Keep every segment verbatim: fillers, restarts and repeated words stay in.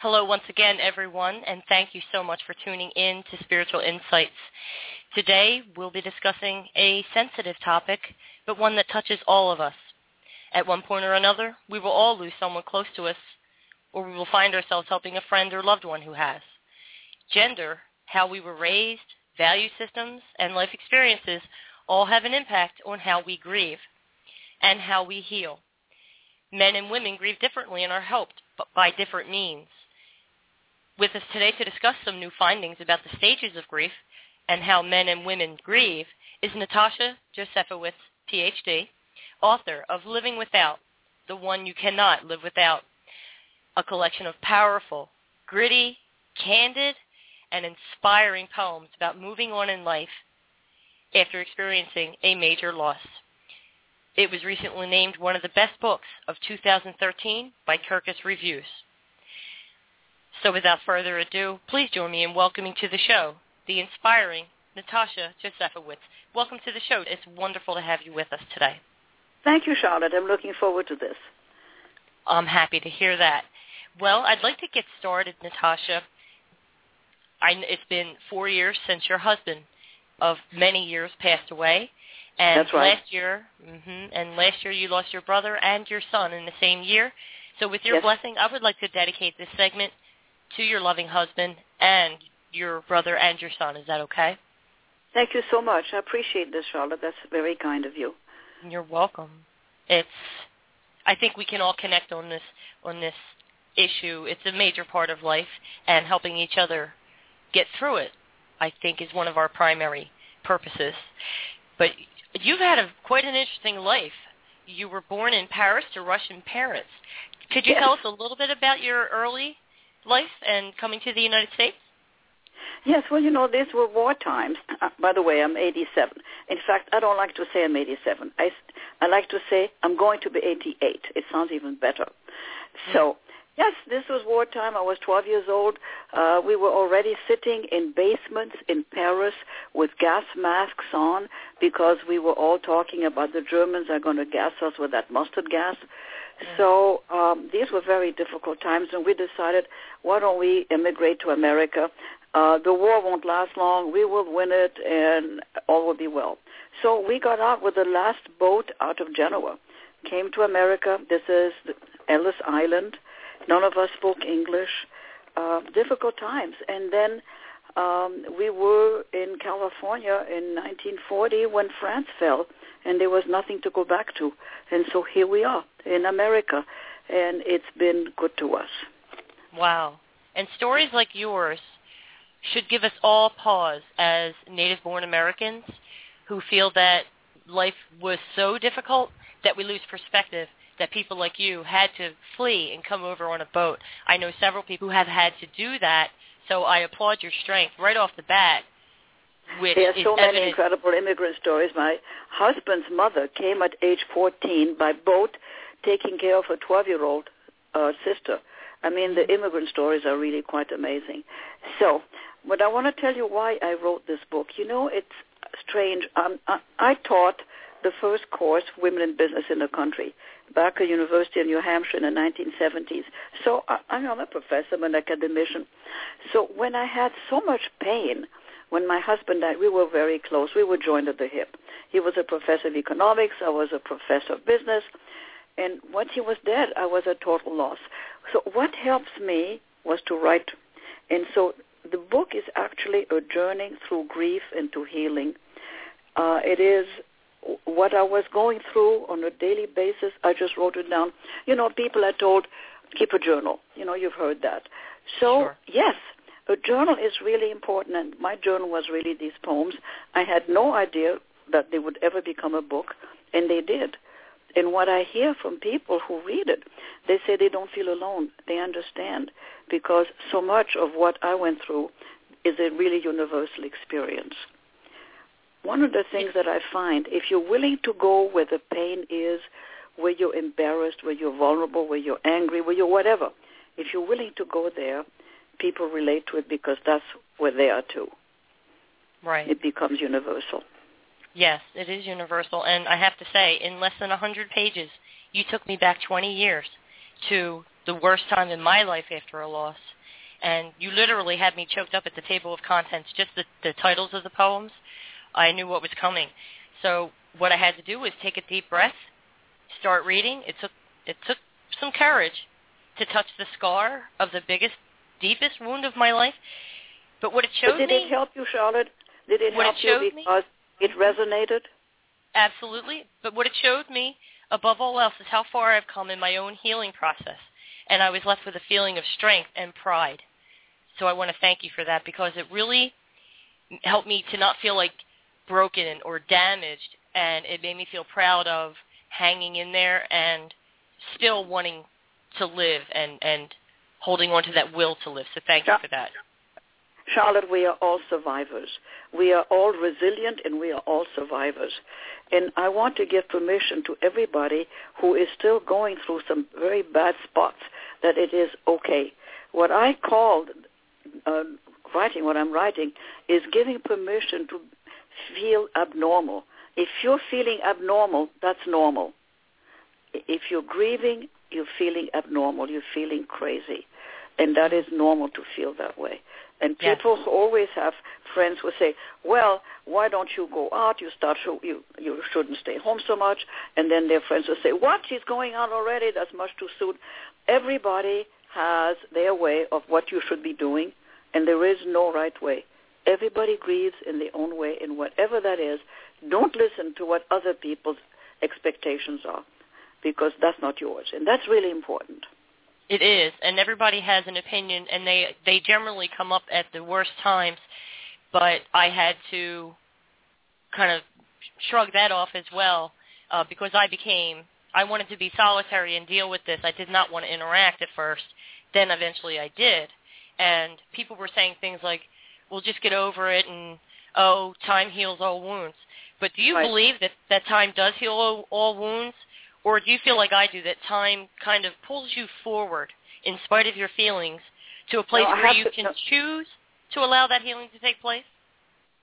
Hello once again, everyone, and thank you so much for tuning in to Spiritual Insights. Today, we'll be discussing a sensitive topic, but one that touches all of us. At one point or another, we will all lose someone close to us, or we will find ourselves helping a friend or loved one who has. Gender, how we were raised, value systems, and life experiences all have an impact on how we grieve and how we heal. Men and women grieve differently and are helped by different means. With us today to discuss some new findings about the stages of grief and how men and women grieve is Natasha Josefowitz, P H D, author of Living Without, The One You Cannot Live Without, a collection of powerful, gritty, candid, and inspiring poems about moving on in life after experiencing a major loss. It was recently named one of the best books of two thousand thirteen by Kirkus Reviews. So without further ado, please join me in welcoming to the show the inspiring Natasha Josefowitz. Welcome to the show. It's wonderful to have you with us today. Thank you, Charlotte. I'm looking forward to this. I'm happy to hear that. Well, I'd like to get started, Natasha. I, it's been four years since your husband of many years passed away. And That's right. Last year, mm-hmm, and last year you lost your brother and your son in the same year. So with your yes. blessing, I would like to dedicate this segment to your loving husband and your brother and your son. Is that okay? Thank you so much. I appreciate this, Charlotte. That's very kind of you. You're welcome. It's. I think we can all connect on this on this issue. It's a major part of life, and helping each other get through it, I think, is one of our primary purposes. But you've had a, quite an interesting life. You were born in Paris to Russian parents. Could you yes. tell us a little bit about your early life and coming to the United States? Yes, well, you know, these were war times. Uh, by the way, I'm eighty-seven. In fact, I don't like to say I'm eighty-seven. I, I like to say I'm going to be eighty-eight. It sounds even better. So... Yes, this was wartime. I was twelve years old. Uh, we were already sitting in basements in Paris with gas masks on because we were all talking about the Germans are going to gas us with that mustard gas. Mm-hmm. So um, these were very difficult times, and we decided, why don't we immigrate to America? Uh, the war won't last long. We will win it, and all will be well. So we got out with the last boat out of Genoa, came to America. This is Ellis Island. None of us spoke English. Uh, difficult times. And then um, we were in California in nineteen forty when France fell, and there was nothing to go back to. And so here we are in America, and it's been good to us. Wow. And stories like yours should give us all pause as native-born Americans who feel that life was so difficult that we lose perspective, that people like you had to flee and come over on a boat. I know several people who have had to do that, so I applaud your strength right off the bat. There are so many evident. incredible immigrant stories. My husband's mother came at age fourteen by boat, taking care of her twelve-year-old uh, sister. I mean, the immigrant stories are really quite amazing. So, but I want to tell you why I wrote this book. You know, it's strange. Um, I, I taught the first course, Women in Business in the Country, back at University of New Hampshire in the nineteen seventies. So I, I'm a professor, I'm an academician. So when I had so much pain, when my husband died, we were very close. We were joined at the hip. He was a professor of economics. I was a professor of business. And once he was dead, I was a total loss. So what helps me was to write. And so the book is actually a journey through grief and to healing. Uh, it is what I was going through on a daily basis. I just wrote it down. You know, people are told, keep a journal. You know, you've heard that. So, sure. Yes, a journal is really important, and my journal was really these poems. I had no idea that they would ever become a book, and they did. And what I hear from people who read it, they say they don't feel alone. They understand, because so much of what I went through is a really universal experience. One of the things that I find, if you're willing to go where the pain is, where you're embarrassed, where you're vulnerable, where you're angry, where you're whatever, if you're willing to go there, people relate to it because that's where they are too. Right. It becomes universal. Yes, it is universal. And I have to say, in less than one hundred pages, you took me back twenty years to the worst time in my life after a loss. And you literally had me choked up at the table of contents, just the, the titles of the poems. I knew what was coming. So what I had to do was take a deep breath, start reading. It took it took some courage to touch the scar of the biggest, deepest wound of my life. But what it showed me... Did it help you, Charlotte? Did it help you because... It resonated? Absolutely. But what it showed me, above all else, is how far I've come in my own healing process. And I was left with a feeling of strength and pride. So I want to thank you for that, because it really helped me to not feel like broken or damaged. And it made me feel proud of hanging in there and still wanting to live and, and holding on to that will to live. So thank you for that. Charlotte, we are all survivors. We are all resilient, and we are all survivors. And I want to give permission to everybody who is still going through some very bad spots that it is okay. What I call uh, writing, what I'm writing, is giving permission to feel abnormal. If you're feeling abnormal, that's normal. If you're grieving, you're feeling abnormal. You're feeling crazy. And that is normal to feel that way. And people yes. always have friends who say, well, why don't you go out? You start to, you, you shouldn't stay home so much. And then their friends will say, what? She's going out already. That's much too soon. Everybody has their way of what you should be doing, and there is no right way. Everybody grieves in their own way, and whatever that is, don't listen to what other people's expectations are, because that's not yours. And that's really important. It is, and everybody has an opinion, and they, they generally come up at the worst times, but I had to kind of shrug that off as well, uh, because I became, I wanted to be solitary and deal with this. I did not want to interact at first. Then eventually I did, and people were saying things like, well, just get over it, and, oh, time heals all wounds. But do you right. believe that, that time does heal all, all wounds? Or do you feel like I do, that time kind of pulls you forward, in spite of your feelings, to a place no, where you to, can no. choose to allow that healing to take place?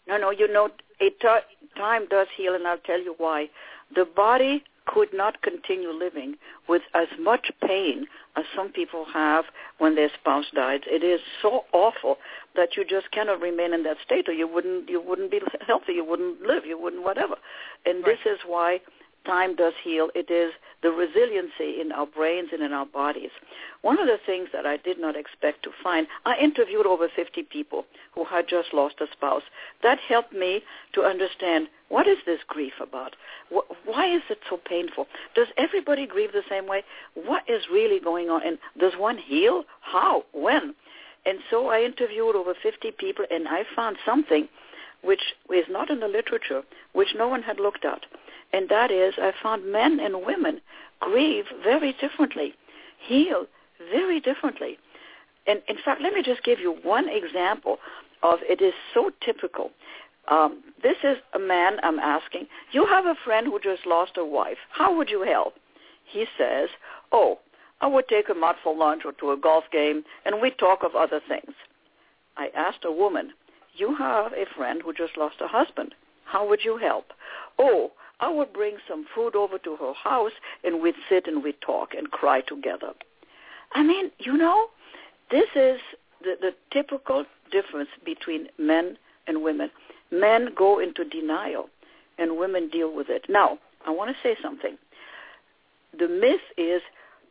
No, no, you know, a t- time does heal, and I'll tell you why. The body could not continue living with as much pain as some people have when their spouse dies. It is so awful that you just cannot remain in that state, or you wouldn't, you wouldn't be healthy, you wouldn't live, you wouldn't whatever. And right. this is why... time does heal. It is the resiliency in our brains and in our bodies. One of the things that I did not expect to find, I interviewed over fifty people who had just lost a spouse. That helped me to understand, what is this grief about? Why is it so painful? Does everybody grieve the same way? What is really going on? And does one heal? How? When? And so I interviewed over fifty people, and I found something which is not in the literature, which no one had looked at. And that is, I found men and women grieve very differently, heal very differently. And in fact, let me just give you one example of it is so typical. Um, this is a man I'm asking, you have a friend who just lost a wife. How would you help? He says, oh, I would take him out for lunch or to a golf game, and we talk of other things. I asked a woman, you have a friend who just lost a husband. How would you help? Oh, I would bring some food over to her house, and we'd sit and we'd talk and cry together. I mean, you know, this is the, the typical difference between men and women. Men go into denial, and women deal with it. Now, I want to say something. the myth is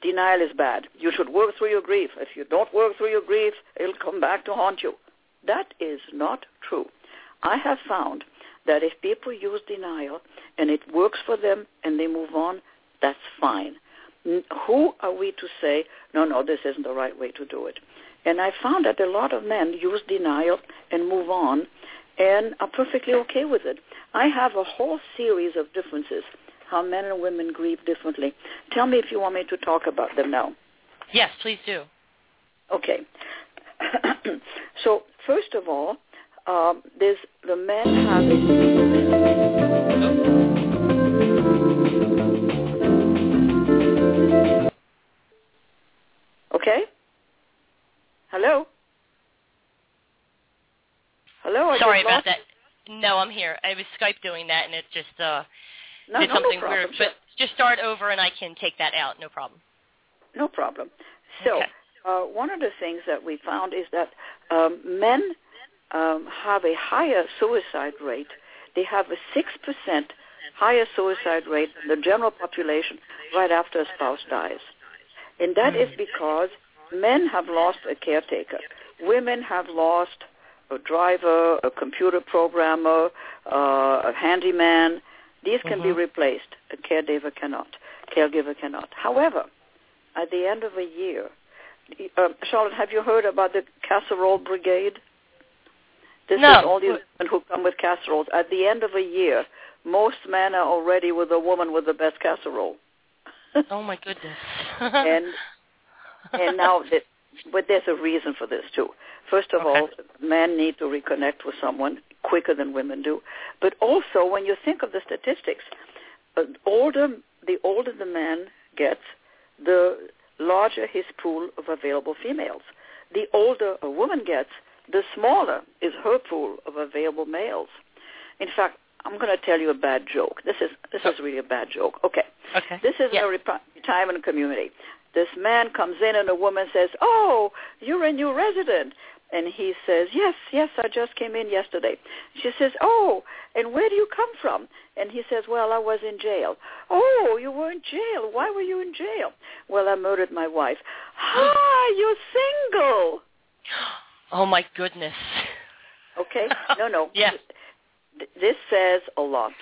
denial is bad. You should work through your grief. If you don't work through your grief, it'll come back to haunt you. That is not true. I have found that if people use denial and it works for them and they move on, that's fine. Who are we to say, no, no, this isn't the right way to do it? And I found that a lot of men use denial and move on and are perfectly okay with it. I have a whole series of differences, how men and women grieve differently. Tell me if you want me to talk about them now. Yes, please do. Okay. So first of all, um, there's the men having... Okay? Hello? Hello? Sorry about that. No, I'm here. I was Skype doing that, and it just uh, no, did no, something no weird. But just start over, and I can take that out. No problem. No problem. So okay. uh, one of the things that we found is that um, men um, have a higher suicide rate. They have a six percent higher suicide rate than the general population right after a spouse dies. And that mm. is because men have lost a caretaker. Women have lost a driver, a computer programmer, uh, a handyman. These can mm-hmm. be replaced. A caregiver cannot. Caregiver cannot. However, at the end of a year, uh, Charlotte, have you heard about the casserole brigade? This no. is all these women who come with casseroles. At the end of a year, most men are already with the woman with the best casserole. Oh, my goodness. and and now that... But there's a reason for this, too. First of okay. all, men need to reconnect with someone quicker than women do. But also, when you think of the statistics, uh, older, the older the man gets, the larger his pool of available females. The older a woman gets, the smaller is her pool of available males. In fact, I'm going to tell you a bad joke. This is this is really a bad joke. Okay. Okay. This is yeah. a rep- retirement community. This man comes in and a woman says, oh, you're a new resident. And he says, yes, yes, I just came in yesterday. She says, oh, and where do you come from? And he says, well, I was in jail. Oh, you were in jail. Why were you in jail? Well, I murdered my wife. Hi, you're single. Oh, my goodness. Okay. No, no. yeah. This says a lot.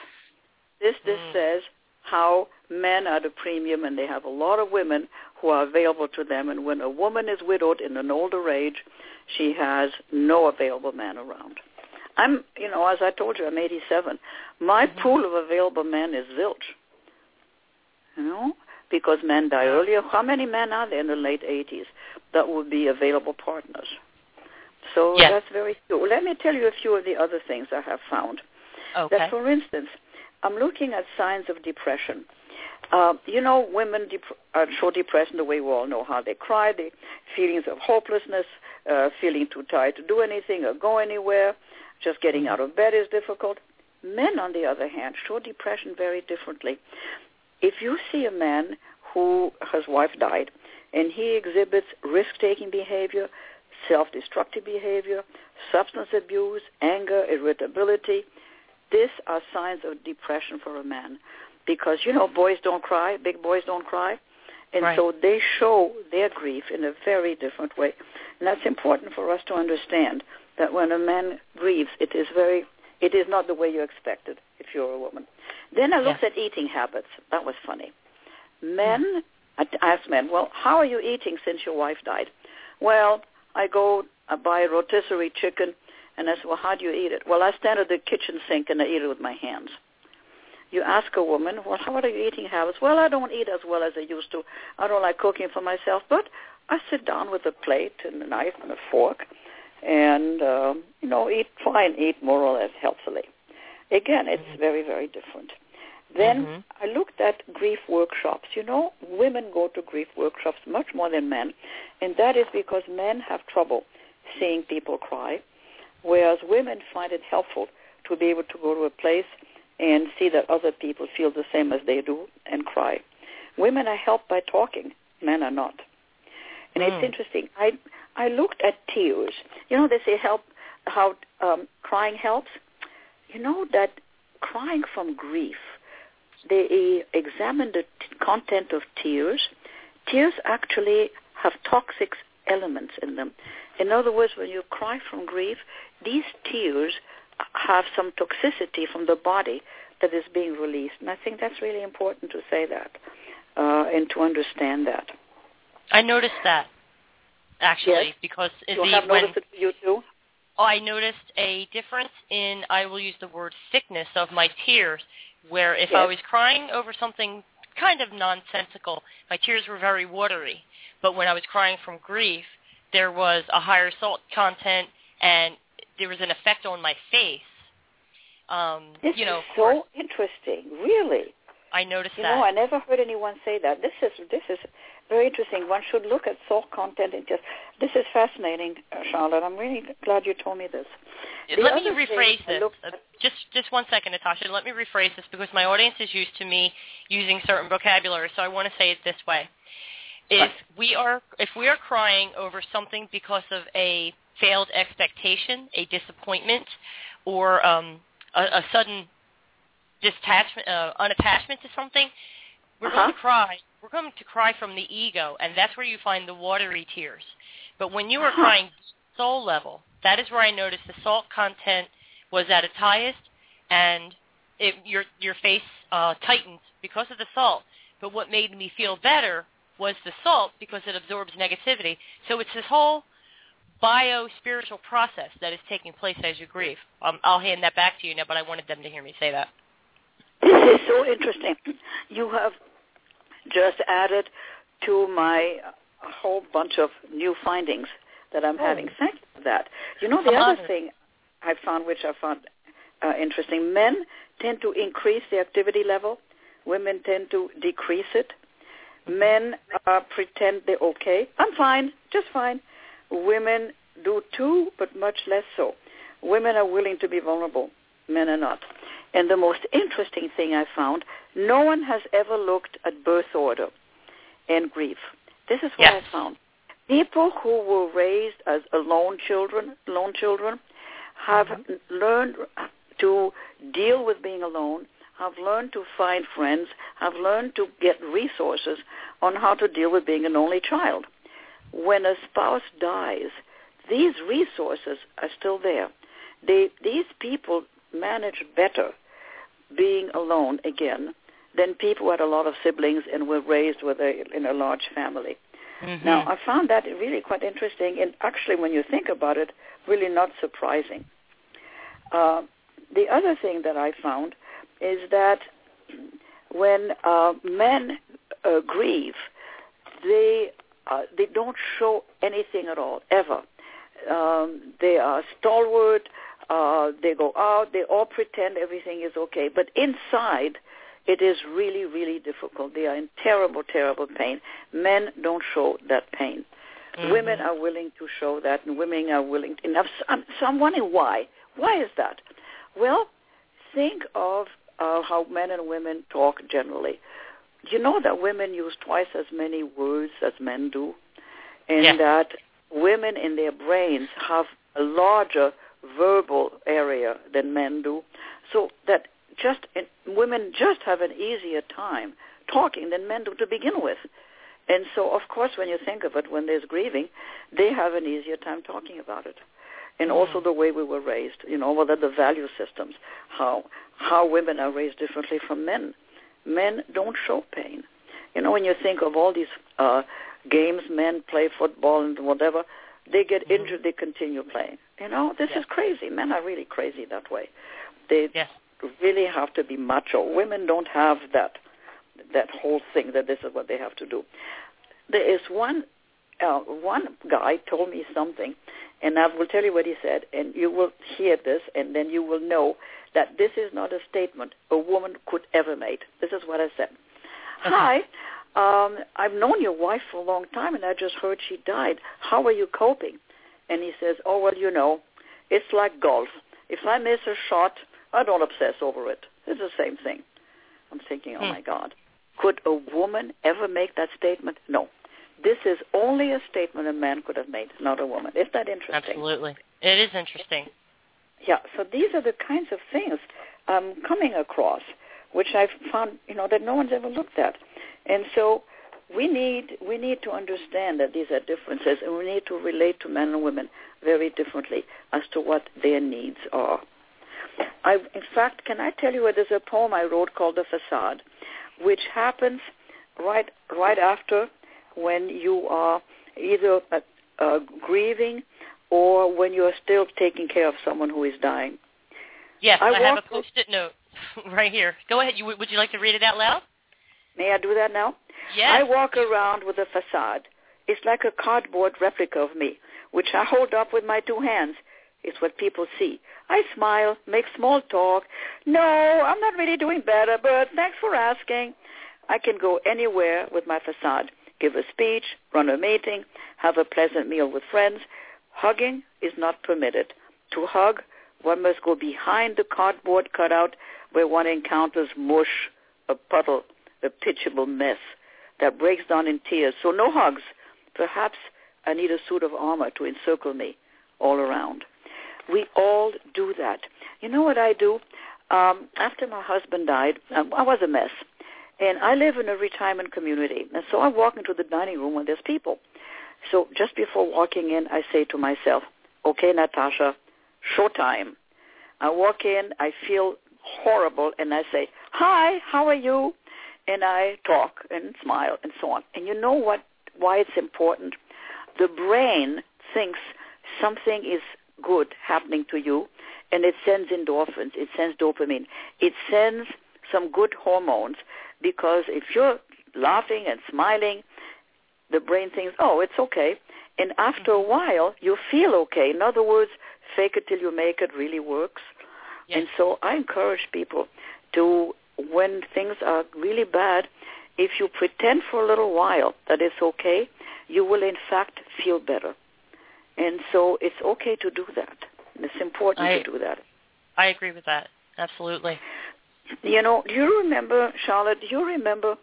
This This mm. says how men are the premium, and they have a lot of women who are available to them. And when a woman is widowed in an older age, she has no available man around. I'm, you know, as I told you, I'm eighty-seven. My mm-hmm. pool of available men is zilch, you know, because men die earlier. How many men are there in the late eighties that would be available partners? So yes. that's very true. Let me tell you a few of the other things I have found. Okay. That, for instance, I'm looking at signs of depression. Uh, you know, women dep- are so depressed in the way we all know how they cry, the feelings of hopelessness, uh, feeling too tired to do anything or go anywhere, just getting out of bed is difficult. Men, on the other hand, show depression very differently. If you see a man who his wife died and he exhibits risk-taking behavior, self-destructive behavior, substance abuse, anger, irritability, these are signs of depression for a man. Because, you know, boys don't cry, big boys don't cry. And right. so they show their grief in a very different way. And that's important for us to understand, that when a man grieves, it is very, it is not the way you expect it if you're a woman. Then I looked yeah. at eating habits. That was funny. Men, yeah. I asked men, well, how are you eating since your wife died? Well, I go, I buy rotisserie chicken. And I said, well, how do you eat it? Well, I stand at the kitchen sink and I eat it with my hands. You ask a woman, well, how are your eating habits? Well, I don't eat as well as I used to. I don't like cooking for myself, but I sit down with a plate and a knife and a fork and, uh, you know, eat, try and eat more or less healthily. Again, it's mm-hmm. very, very different. Then mm-hmm. I looked at grief workshops. You know, women go to grief workshops much more than men, and that is because men have trouble seeing people cry, whereas women find it helpful to be able to go to a place and see that other people feel the same as they do and cry. Women are helped by talking. Men are not. And mm. it's interesting. I I looked at tears. You know, they say help how um, crying helps. You know that crying from grief They examined the t- content of tears. Tears actually have toxic elements in them. In other words, when you cry from grief, these tears have some toxicity from the body that is being released. And I think that's really important to say that uh, and to understand that. I noticed that, actually, yes. because... You the, have noticed when, it for you too? Oh, I noticed a difference in, I will use the word, thickness of my tears, where if yes. I was crying over something kind of nonsensical, my tears were very watery. But when I was crying from grief, there was a higher salt content, and there was an effect on my face. Um, this you know, is so interesting, really. I noticed you that. You know, I never heard anyone say that. This is this is very interesting. One should look at salt content and just. This is fascinating, Charlotte. I'm really glad you told me this. The Let me rephrase this. Uh, just just one second, Natasha. Let me rephrase this because my audience is used to me using certain vocabulary, so I want to say it this way. If right. we are if we are crying over something because of a failed expectation, a disappointment, or um, a, a sudden detachment, uh, unattachment to something, we're uh-huh. going to cry. We're going to cry from the ego, and that's where you find the watery tears. But when you are uh-huh. crying soul level, that is where I noticed the salt content was at its highest, and it, your your face uh, tightened because of the salt. But what made me feel better was the salt because it absorbs negativity. So it's this whole bio-spiritual process that is taking place as you grieve. Um, I'll hand that back to you now, but I wanted them to hear me say that. This is so interesting. You have just added to my whole bunch of new findings that I'm oh. having. Thank you for that. You know, the I'm other honored. thing I found, which I found uh, interesting, men tend to increase the activity level. Women tend to decrease it. Men uh, pretend they're okay. I'm fine, just fine. Women do too, but much less so. Women are willing to be vulnerable. Men are not. And the most interesting thing I found, no one has ever looked at birth order and grief. This is what yes. I found. People who were raised as alone children, lone children have mm-hmm. learned to deal with being alone, have learned to find friends, have learned to get resources on how to deal with being an only child. When a spouse dies, these resources are still there. They, these people manage better being alone again than people who had a lot of siblings and were raised with a, in a large family. Mm-hmm. Now, I found that really quite interesting and actually, when you think about it, really not surprising. Uh, the other thing that I found is that when uh, men uh, grieve, they uh, they don't show anything at all, ever. Um, they are stalwart. Uh, they go out. They all pretend everything is okay. But inside, it is really, really difficult. They are in terrible, terrible pain. Men don't show that pain. Mm-hmm. Women are willing to show that, and women are willing to, enough. I'm, so I'm wondering why. Why is that? Well, think of uh, how men and women talk generally. You know that women use twice as many words as men do, and yeah. that women in their brains have a larger verbal area than men do, so that just in, women just have an easier time talking than men do to begin with. And so, of course, when you think of it, when there's grieving, they have an easier time talking about it. And also the way we were raised, you know, whether the value systems, how how women are raised differently from men. Men don't show pain. You know, when you think of all these uh, games, men play football and whatever, they get mm-hmm. injured, they continue playing. You know, this yes. is crazy. Men are really crazy that way. They yes. really have to be macho. Women don't have that, that whole thing that this is what they have to do. There is one... Uh, one guy told me something, and I will tell you what he said, and you will hear this, and then you will know that this is not a statement a woman could ever make. This is what I said. Okay. Hi, um, I've known your wife for a long time, and I just heard she died. How are you coping? And he says, oh, well, you know, it's like golf. If I miss a shot, I don't obsess over it. It's the same thing. I'm thinking, oh, hmm. my God. Could a woman ever make that statement? No. This is only a statement a man could have made, not a woman. Isn't that interesting? Absolutely. It is interesting. Yeah, so these are the kinds of things I'm coming across which I've found, you know, that no one's ever looked at. And so we need we need to understand that these are differences, and we need to relate to men and women very differently as to what their needs are. I, in fact, can I tell you where there's a poem I wrote called The Facade, which happens right right after when you are either uh, uh, grieving or when you are still taking care of someone who is dying. Yes, I, I have a post-it note right here. Go ahead. You, would you like to read it out loud? May I do that now? Yes. I walk around with a facade. It's like a cardboard replica of me, which I hold up with my two hands. It's what people see. I smile, make small talk. No, I'm not really doing better, but thanks for asking. I can go anywhere with my facade, give a speech, run a meeting, have a pleasant meal with friends. Hugging is not permitted. To hug, one must go behind the cardboard cutout where one encounters mush, a puddle, a pitchable mess that breaks down in tears. So no hugs. Perhaps I need a suit of armor to encircle me all around. We all do that. You know what I do? Um, after my husband died, um, I was a mess. And I live in a retirement community. And so I walk into the dining room when there's people. So just before walking in, I say to myself, okay, Natasha, showtime. I walk in, I feel horrible, and I say, hi, how are you? And I talk and smile and so on. And you know what? Why it's important? The brain thinks something is good happening to you, and it sends endorphins, it sends dopamine, it sends some good hormones, because if you're laughing and smiling, the brain thinks, oh, it's okay. And after a while, you feel okay. In other words, fake it till you make it really works. Yes. And so I encourage people to, when things are really bad, if you pretend for a little while that it's okay, you will in fact feel better. And so it's okay to do that. It's important I, to do that. I agree with that. Absolutely. You know, do you remember, Charlotte, do you remember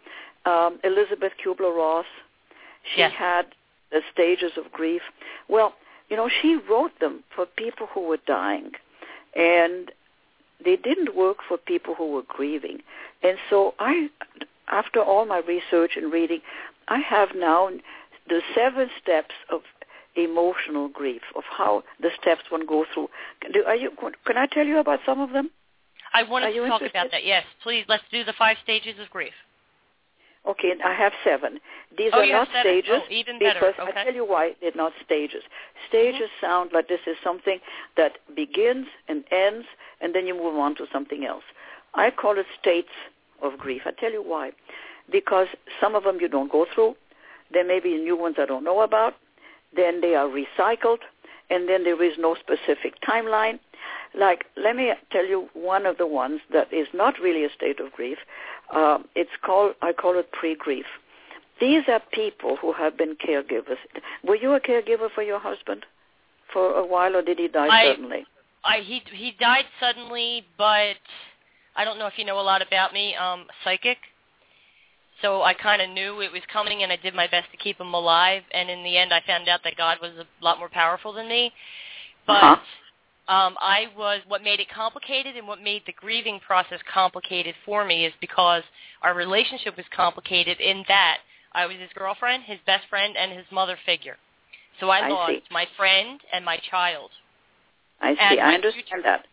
um, Elizabeth Kubler-Ross? She yes. had the stages of grief. Well, you know, she wrote them for people who were dying. And they didn't work for people who were grieving. And so I, after all my research and reading, I have now the seven steps of emotional grief, of how the steps one goes through. Do, are you, can I tell you about some of them? I wanted to talk interested? about that, yes. Please, let's do the five stages of grief. Okay, I have seven. These oh, are not stages. Oh, even better. Because okay. I tell you why they're not stages. Stages mm-hmm. sound like this is something that begins and ends, and then you move on to something else. I call it states of grief. I tell you why. Because some of them you don't go through. There may be new ones I don't know about. Then they are recycled, and then there is no specific timeline. Like, let me tell you one of the ones that is not really a state of grief. Um, it's called, I call it pre-grief. These are people who have been caregivers. Were you a caregiver for your husband for a while, or did he die I, suddenly? I, he, he died suddenly, but I don't know if you know a lot about me, um, psychic. So I kind of knew it was coming, and I did my best to keep him alive. And in the end, I found out that God was a lot more powerful than me. But uh-huh. um, I was what made it complicated, and what made the grieving process complicated for me is because our relationship was complicated in that I was his girlfriend, his best friend, and his mother figure. So I, I lost see. my friend and my child. I see. I understand future. that.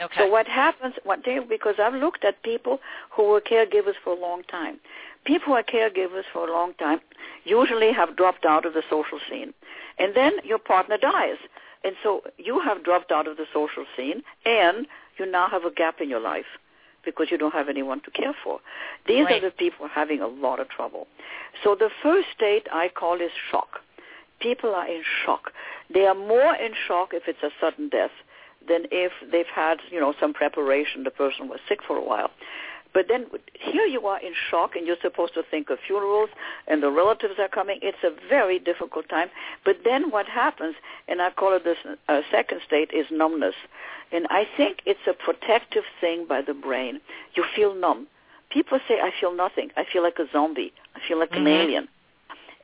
Okay. So what happens, what they, because I've looked at people who were caregivers for a long time. People who are caregivers for a long time usually have dropped out of the social scene. And then your partner dies. And so you have dropped out of the social scene, and you now have a gap in your life because you don't have anyone to care for. These right. are the people having a lot of trouble. So the first state I call is shock. People are in shock. They are more in shock if it's a sudden death than if they've had, you know, some preparation, the person was sick for a while. But then here you are in shock, and you're supposed to think of funerals, and the relatives are coming. It's a very difficult time. But then what happens, and I call it this uh, second state, is numbness. And I think it's a protective thing by the brain. You feel numb. People say, I feel nothing. I feel like a zombie. I feel like mm-hmm. an alien.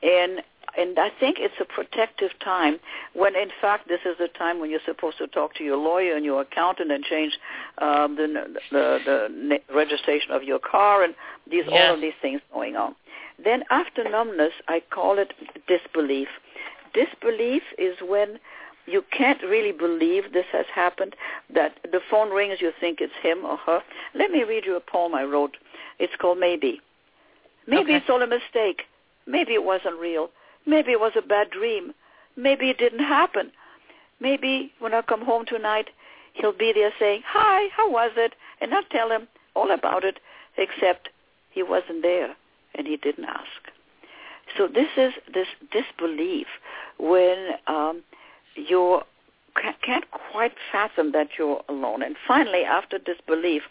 And And I think it's a protective time when, in fact, this is the time when you're supposed to talk to your lawyer and your accountant and change um, the, the, the registration of your car and these yeah. all of these things going on. Then after numbness, I call it disbelief. Disbelief is when you can't really believe this has happened, that the phone rings, you think it's him or her. Let me read you a poem I wrote. It's called Maybe. Maybe okay. It's all a mistake. Maybe it wasn't real. Maybe it was a bad dream. Maybe it didn't happen. Maybe when I come home tonight, he'll be there saying, hi, how was it? And I'll tell him all about it, except he wasn't there and he didn't ask. So this is this disbelief when um, you can't quite fathom that you're alone. And finally, after disbelief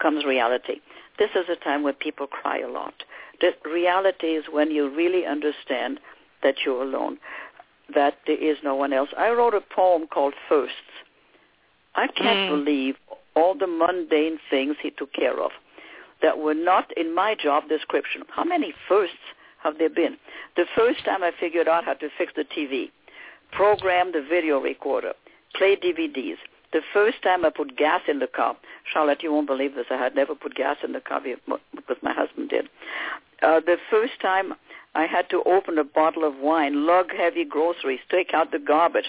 comes reality. This is a time where people cry a lot. The reality is when you really understand that you're alone, that there is no one else. I wrote a poem called Firsts. I can't mm. believe all the mundane things he took care of that were not in my job description. How many firsts have there been? The first time I figured out how to fix the T V, program the video recorder, play D V Ds. The first time I put gas in the car, Charlotte, you won't believe this, I had never put gas in the car because my husband did. Uh, the first time I had to open a bottle of wine, lug heavy groceries, take out the garbage,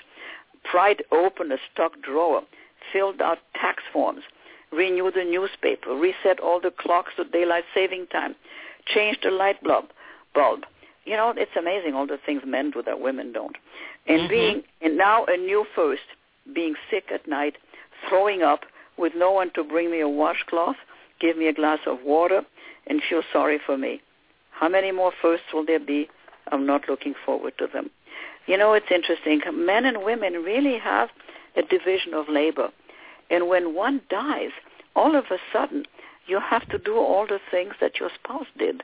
pried open a stock drawer, filled out tax forms, renew the newspaper, reset all the clocks to daylight saving time, change the light bulb. bulb. You know, it's amazing all the things men do that women don't. And mm-hmm. being and now a new first. Being sick at night, throwing up with no one to bring me a washcloth, give me a glass of water, and feel sorry for me. How many more firsts will there be? I'm not looking forward to them. You know, it's interesting. Men and women really have a division of labor. And when one dies, all of a sudden, you have to do all the things that your spouse did.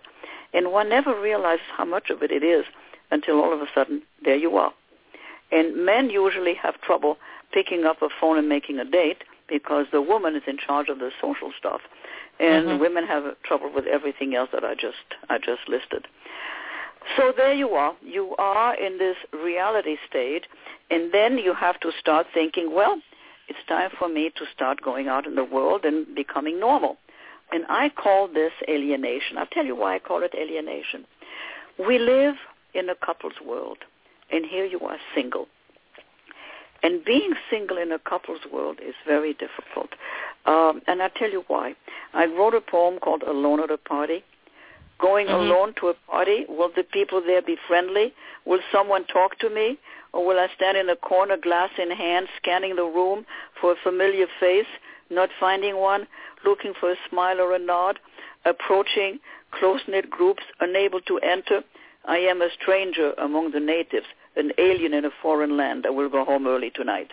And one never realizes how much of it it is until all of a sudden, there you are. And men usually have trouble picking up a phone and making a date because the woman is in charge of the social stuff. And mm-hmm. women have trouble with everything else that I just I just listed. So there you are. You are in this reality state. And then you have to start thinking, well, it's time for me to start going out in the world and becoming normal. And I call this alienation. I'll tell you why I call it alienation. We live in a couple's world. And here you are single. And being single in a couple's world is very difficult. Um, and I'll tell you why. I wrote a poem called Alone at a Party. Going mm-hmm. alone to a party, will the people there be friendly? Will someone talk to me? Or will I stand in a corner, glass in hand, scanning the room for a familiar face, not finding one, looking for a smile or a nod, approaching close-knit groups, unable to enter? I am a stranger among the natives, an alien in a foreign land. I will go home early tonight.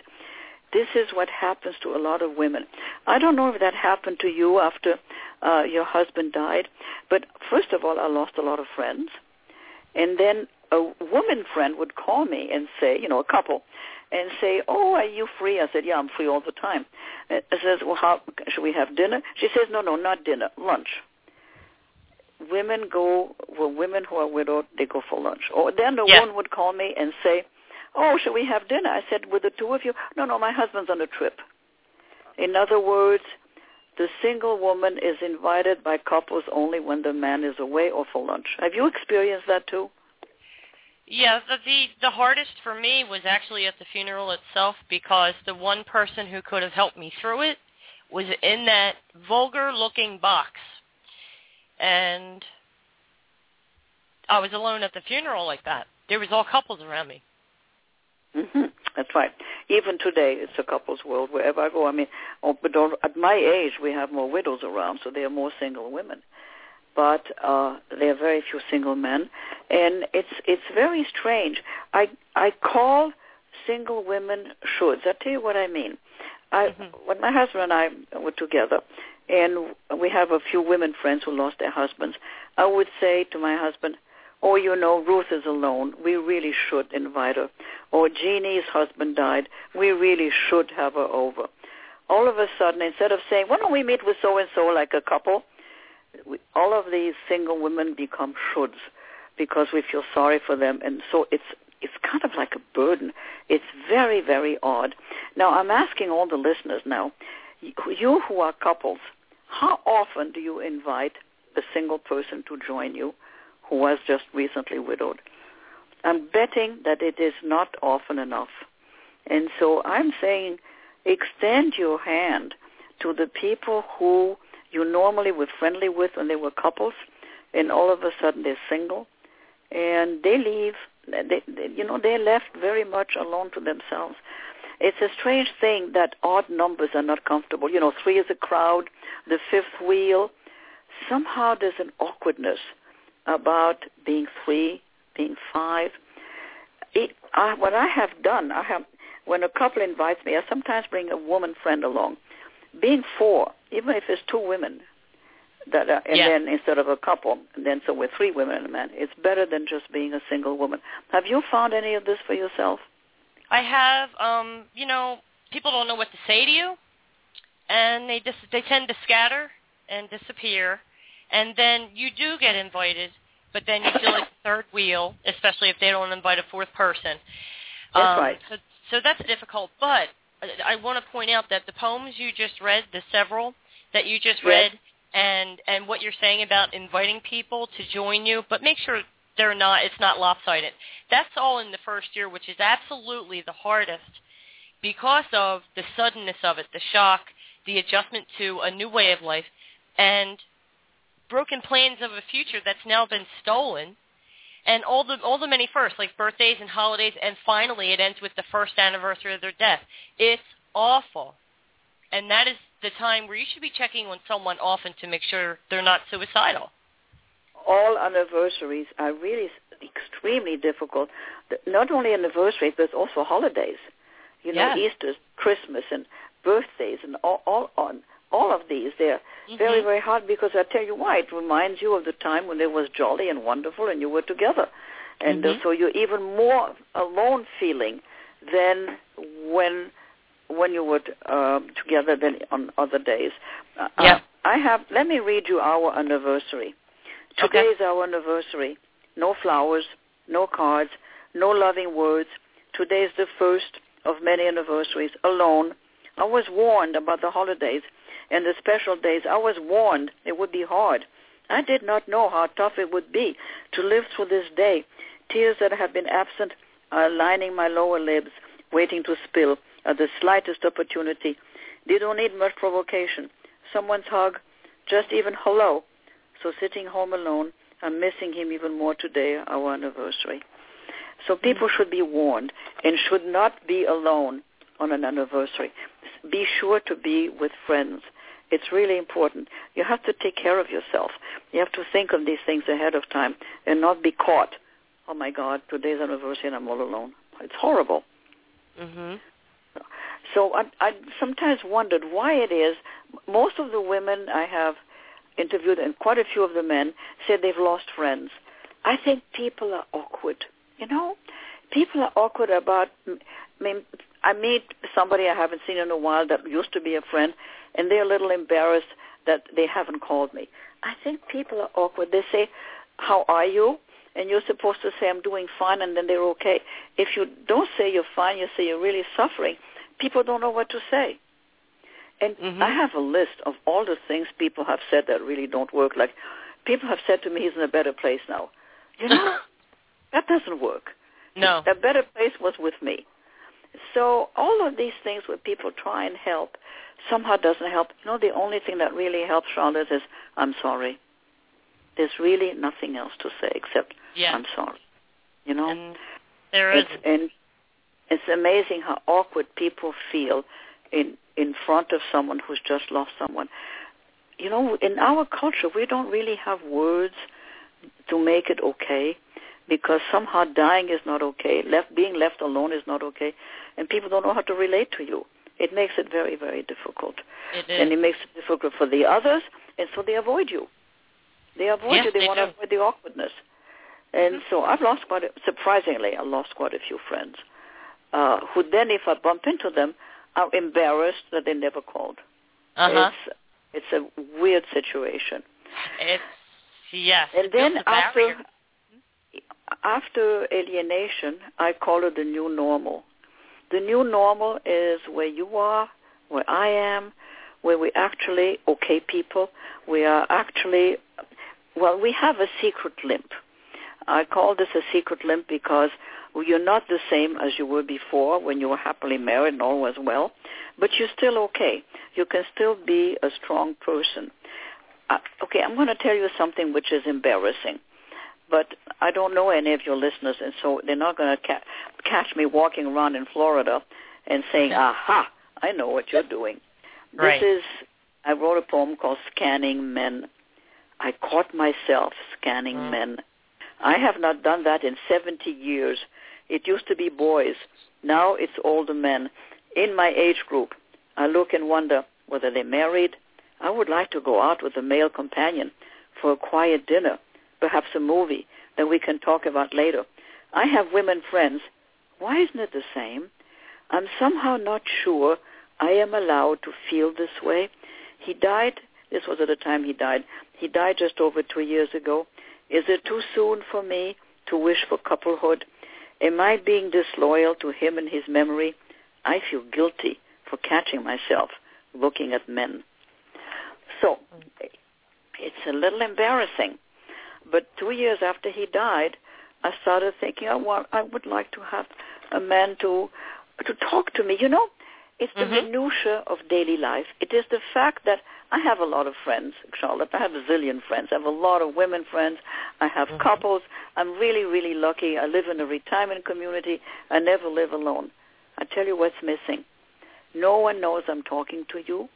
This is what happens to a lot of women. I don't know if that happened to you after uh, your husband died, but first of all, I lost a lot of friends. And then a woman friend would call me and say, you know, a couple, and say, oh, are you free? I said, yeah, I'm free all the time. I says, well, how, should we have dinner? She says, no, no, not dinner, lunch. Women go, well, women who are widowed, they go for lunch. Or then the yeah. one would call me and say, oh, shall we have dinner? I said, with the two of you? No, no, my husband's on a trip. In other words, the single woman is invited by couples only when the man is away or for lunch. Have you experienced that too? Yeah, the, the, the hardest for me was actually at the funeral itself because the one person who could have helped me through it was in that vulgar-looking box. And I was alone at the funeral like that. There was all couples around me. Mm-hmm. That's right. Even today, it's a couple's world wherever I go. I mean, at my age, we have more widows around, so there are more single women. But uh, there are very few single men. And it's it's very strange. I, I call single women shoulds. I'll tell you what I mean. I, mm-hmm. When my husband and I were together, and we have a few women friends who lost their husbands, I would say to my husband, oh, you know, Ruth is alone. We really should invite her. Or Jeannie's husband died. We really should have her over. All of a sudden, instead of saying, why don't we meet with so-and-so like a couple, we, all of these single women become shoulds. because we feel sorry for them. And so it's it's kind of like a burden. It's very, very odd. Now, I'm asking all the listeners now, you who are couples, how often do you invite a single person to join you who was just recently widowed? I'm betting that it is not often enough. And so I'm saying extend your hand to the people who you normally were friendly with when they were couples, and all of a sudden they're single, and they leave. They, they, you know, they're left very much alone to themselves. It's a strange thing that odd numbers are not comfortable. You know, three is a crowd, the fifth wheel. Somehow there's an awkwardness about being three, being five. It, I, what I have done, I have, when a couple invites me, I sometimes bring a woman friend along. Being four, even if it's two women, that are, and yeah. then instead of a couple, and then so we're three women and a man, it's better than just being a single woman. Have you found any of this for yourself? I have. Um, you know, people don't know what to say to you, and they dis- they tend to scatter and disappear, and then you do get invited, but then you feel like the third wheel, especially if they don't invite a fourth person. That's um, right. So, so that's difficult, but I, I want to point out that the poems you just read, the several that you just yes. read, and and what you're saying about inviting people to join you, but make sure they're not, it's not lopsided. That's all in the first year, which is absolutely the hardest because of the suddenness of it, the shock, the adjustment to a new way of life, and broken plans of a future that's now been stolen, and all the all the many firsts, like birthdays and holidays, and finally it ends with the first anniversary of their death. It's awful. And that is the time where you should be checking on someone often to make sure they're not suicidal. All anniversaries are really extremely difficult. Not only anniversaries, but also holidays. You know, yes. Easter, Christmas, and birthdays, and all all on all of these. They're mm-hmm. very, very hard because I tell you why. It reminds you of the time when it was jolly and wonderful, and you were together, and mm-hmm. so you're even more alone feeling than when. when you were uh, together than on other days. Uh, yeah. I have, let me read you our anniversary. Today okay. is our anniversary. No flowers, no cards, no loving words. Today is the first of many anniversaries, alone. I was warned about the holidays and the special days. I was warned it would be hard. I did not know how tough it would be to live through this day. Tears that have been absent are lining my lower lips, waiting to spill at the slightest opportunity. They don't need much provocation. Someone's hug, just even hello. So sitting home alone, I'm missing him even more today, our anniversary. So people mm-hmm. should be warned and should not be alone on an anniversary. Be sure to be with friends. It's really important. You have to take care of yourself. You have to think of these things ahead of time and not be caught. Oh, my God, today's anniversary and I'm all alone. It's horrible. Mm-hmm. So I, I sometimes wondered why it is most of the women I have interviewed and quite a few of the men said they've lost friends. I think people are awkward, you know. People are awkward about, I mean, I meet somebody I haven't seen in a while that used to be a friend, and they're a little embarrassed that they haven't called me. I think people are awkward. They say, how are you? And you're supposed to say, I'm doing fine, and then they're okay. If you don't say you're fine, you say you're really suffering. People don't know what to say. And mm-hmm. I have a list of all the things people have said that really don't work. Like, people have said to me, he's in a better place now. You know, that doesn't work. No. A better place was with me. So all of these things where people try and help somehow doesn't help. You know, the only thing that really helps, Charlotte, is I'm sorry. There's really nothing else to say except yeah. I'm sorry. You know? And there is. It's, and, It's amazing how awkward people feel in in front of someone who's just lost someone. You know, in our culture, we don't really have words to make it okay because somehow dying is not okay. Left, being left alone is not okay. And people don't know how to relate to you. It makes it very, very difficult. It is. And it makes it difficult for the others, and so they avoid you. They avoid yes, you. They, they want do. to avoid the awkwardness. And mm-hmm. so I've lost quite a, surprisingly, I lost quite a few friends. Uh, who then, if I bump into them, are embarrassed that they never called. Uh-huh. It's, it's a weird situation. It's, yes. And then after, after alienation, I call it the new normal. The new normal is where you are, where I am, where we actually, okay people, we are actually, well, we have a secret limp. I call this a secret limp because you're not the same as you were before when you were happily married and all was well, but you're still okay. You can still be a strong person. Uh, okay, I'm going to tell you something which is embarrassing, but I don't know any of your listeners, and so they're not going to ca- catch me walking around in Florida and saying, aha, I know what you're doing. Right. This is, I wrote a poem called Scanning Men. I caught myself scanning mm. men. I have not done that in seventy years. It used to be boys. Now it's older men. In my age group, I look and wonder whether they're married. I would like to go out with a male companion for a quiet dinner, perhaps a movie that we can talk about later. I have women friends. Why isn't it the same? I'm somehow not sure I am allowed to feel this way. He died. This was at the time he died. He died just over two years ago. Is it too soon for me to wish for couplehood? Am I being disloyal to him and his memory? I feel guilty for catching myself looking at men. So it's a little embarrassing. But two years after he died, I started thinking, I, want, I would like to have a man to to talk to me. You know, it's the mm-hmm. minutiae of daily life. It is the fact that I have a lot of friends, Charlotte. I have a zillion friends. I have a lot of women friends. I have mm-hmm. couples. I'm really, really lucky. I live in a retirement community. I never live alone. I tell you what's missing. No one knows I'm talking to you.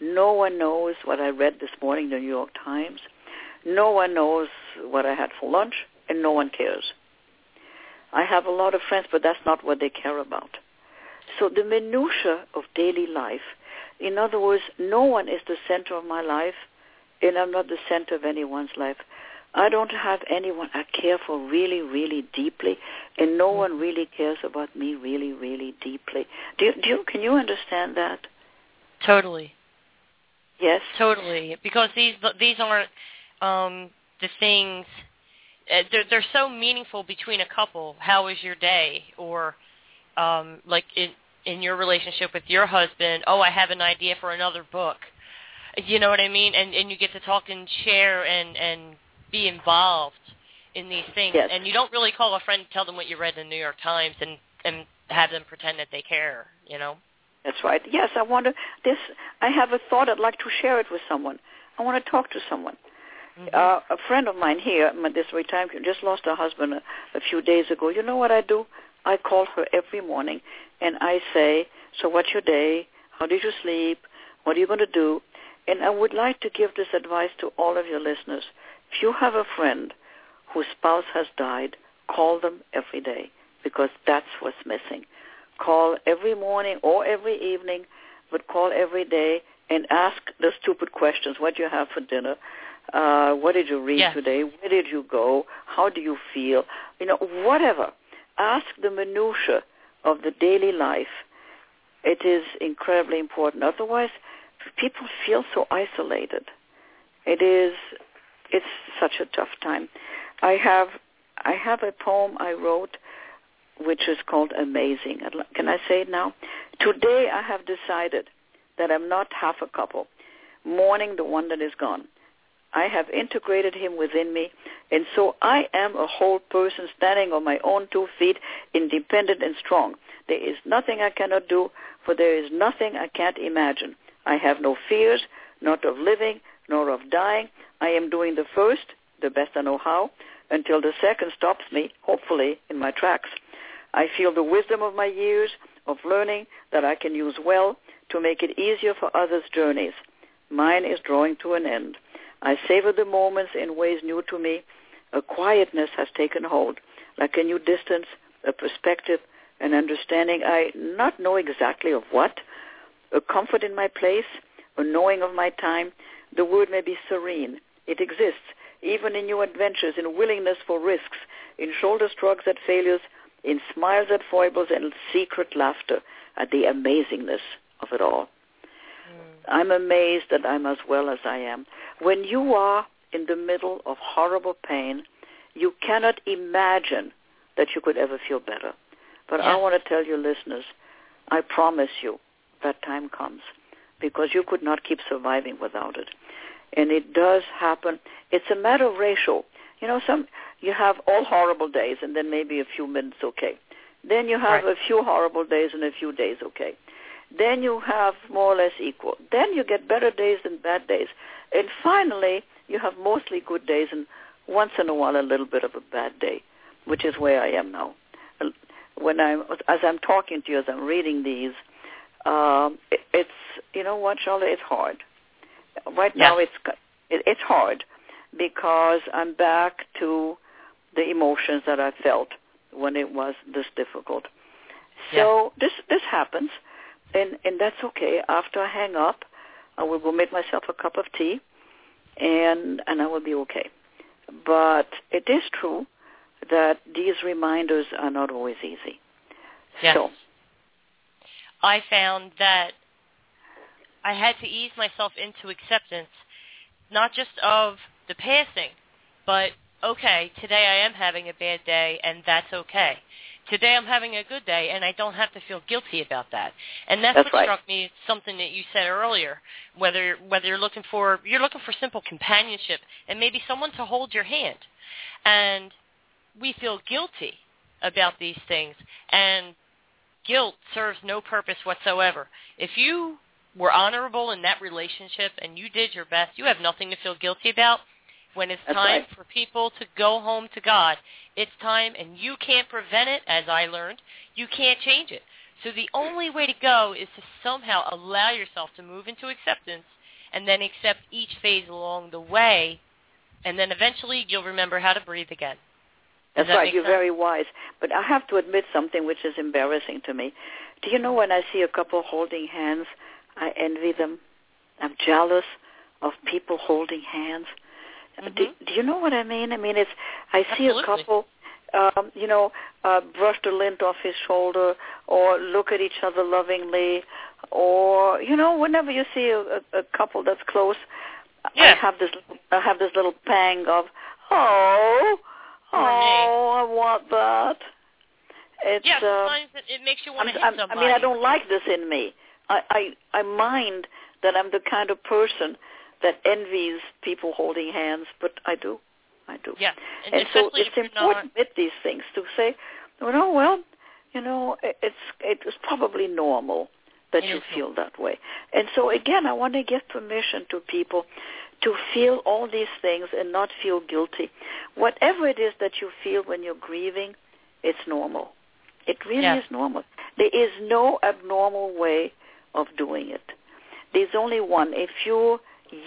No one knows what I read this morning in the New York Times. No one knows what I had for lunch, and no one cares. I have a lot of friends, but that's not what they care about. So the minutiae of daily life, in other words, no one is the center of my life, and I'm not the center of anyone's life. I don't have anyone I care for really, really deeply, and no one really cares about me really, really deeply. Do you, do you, can you understand that? Totally. Yes. Totally, because these these aren't... Um, the things, uh, they're, they're so meaningful between a couple. How was your day? Or um, like in, in your relationship with your husband, oh, I have an idea for another book. You know what I mean? And, and you get to talk and share and, and be involved in these things. Yes. And you don't really call a friend and tell them what you read in the New York Times and, and have them pretend that they care, you know? That's right. Yes, I want to, this, I have a thought. I'd like to share it with someone. I want to talk to someone. Uh, a friend of mine here, this retirement, just lost her husband a, a few days ago. You know what I do? I call her every morning, and I say, so what's your day? How did you sleep? What are you going to do? And I would like to give this advice to all of your listeners. If you have a friend whose spouse has died, call them every day, because that's what's missing. Call every morning or every evening, but call every day and ask the stupid questions. What do you have for dinner? Uh, what did you read yes. today? Where did you go? How do you feel? You know, whatever. Ask the minutiae of the daily life. It is incredibly important. Otherwise, people feel so isolated. It is, it's such a tough time. I have, I have a poem I wrote which is called Amazing. Can I say it now? Today I have decided that I'm not half a couple, mourning the one that is gone. I have integrated him within me, and so I am a whole person standing on my own two feet, independent and strong. There is nothing I cannot do, for there is nothing I can't imagine. I have no fears, not of living, nor of dying. I am doing the first, the best I know how, until the second stops me, hopefully, in my tracks. I feel the wisdom of my years of learning that I can use well to make it easier for others' journeys. Mine is drawing to an end. I savor the moments in ways new to me. A quietness has taken hold, like a new distance, a perspective, an understanding I not know exactly of what, a comfort in my place, a knowing of my time. The word may be serene. It exists, even in new adventures, in willingness for risks, in shoulder shrugs at failures, in smiles at foibles, and secret laughter at the amazingness of it all. I'm amazed that I'm as well as I am. When you are in the middle of horrible pain, you cannot imagine that you could ever feel better. But yeah. I want to tell your listeners, I promise you that time comes, because you could not keep surviving without it. And it does happen. It's a matter of ratio. You know, some you have all horrible days and then maybe a few minutes okay. Then you have right. a few horrible days and a few days okay. Then you have more or less equal. Then you get better days than bad days. And finally, you have mostly good days and once in a while a little bit of a bad day, which is where I am now. When I'm, as I'm talking to you, as I'm reading these, um, it, it's, you know what, Charlotte, it's hard. Right now yeah. it's it, it's hard because I'm back to the emotions that I felt when it was this difficult. So yeah. this this happens, and, and that's okay. After I hang up, I will go make myself a cup of tea, and and I will be okay. But it is true that these reminders are not always easy. Yes. So, I found that I had to ease myself into acceptance, not just of the passing, but, okay, today I am having a bad day, and that's okay. Today I'm having a good day, and I don't have to feel guilty about that. And that's, that's what right. struck me is something that you said earlier, whether whether you're looking for you're looking for simple companionship and maybe someone to hold your hand. And we feel guilty about these things, and guilt serves no purpose whatsoever. If you were honorable in that relationship and you did your best, you have nothing to feel guilty about. When it's That's time right. for people to go home to God, it's time, and you can't prevent it, as I learned. You can't change it. So the only way to go is to somehow allow yourself to move into acceptance and then accept each phase along the way, and then eventually you'll remember how to breathe again. That's that right. You're sense? Very wise. But I have to admit something which is embarrassing to me. Do you know when I see a couple holding hands, I envy them. I'm jealous of people holding hands. Mm-hmm. Do, do you know what I mean? I mean, it's. I see Absolutely. a couple, um, you know, uh, brush the lint off his shoulder or look at each other lovingly or, you know, whenever you see a, a couple that's close, yeah. I have this I have this little pang of, oh, Oh, I want that. It's, yeah, sometimes uh, it makes you want I'm, to hit somebody. I mean, I don't like this in me. I, I I mind that I'm the kind of person that envies people holding hands, but I do. I do. Yeah, and, and so it's important not... with these things to say, you know, well, you know, it's it's probably normal that you feel that way. And so, again, I want to give permission to people to feel all these things and not feel guilty. Whatever it is that you feel when you're grieving, it's normal. It really yeah. is normal. There is no abnormal way of doing it. There's only one. If you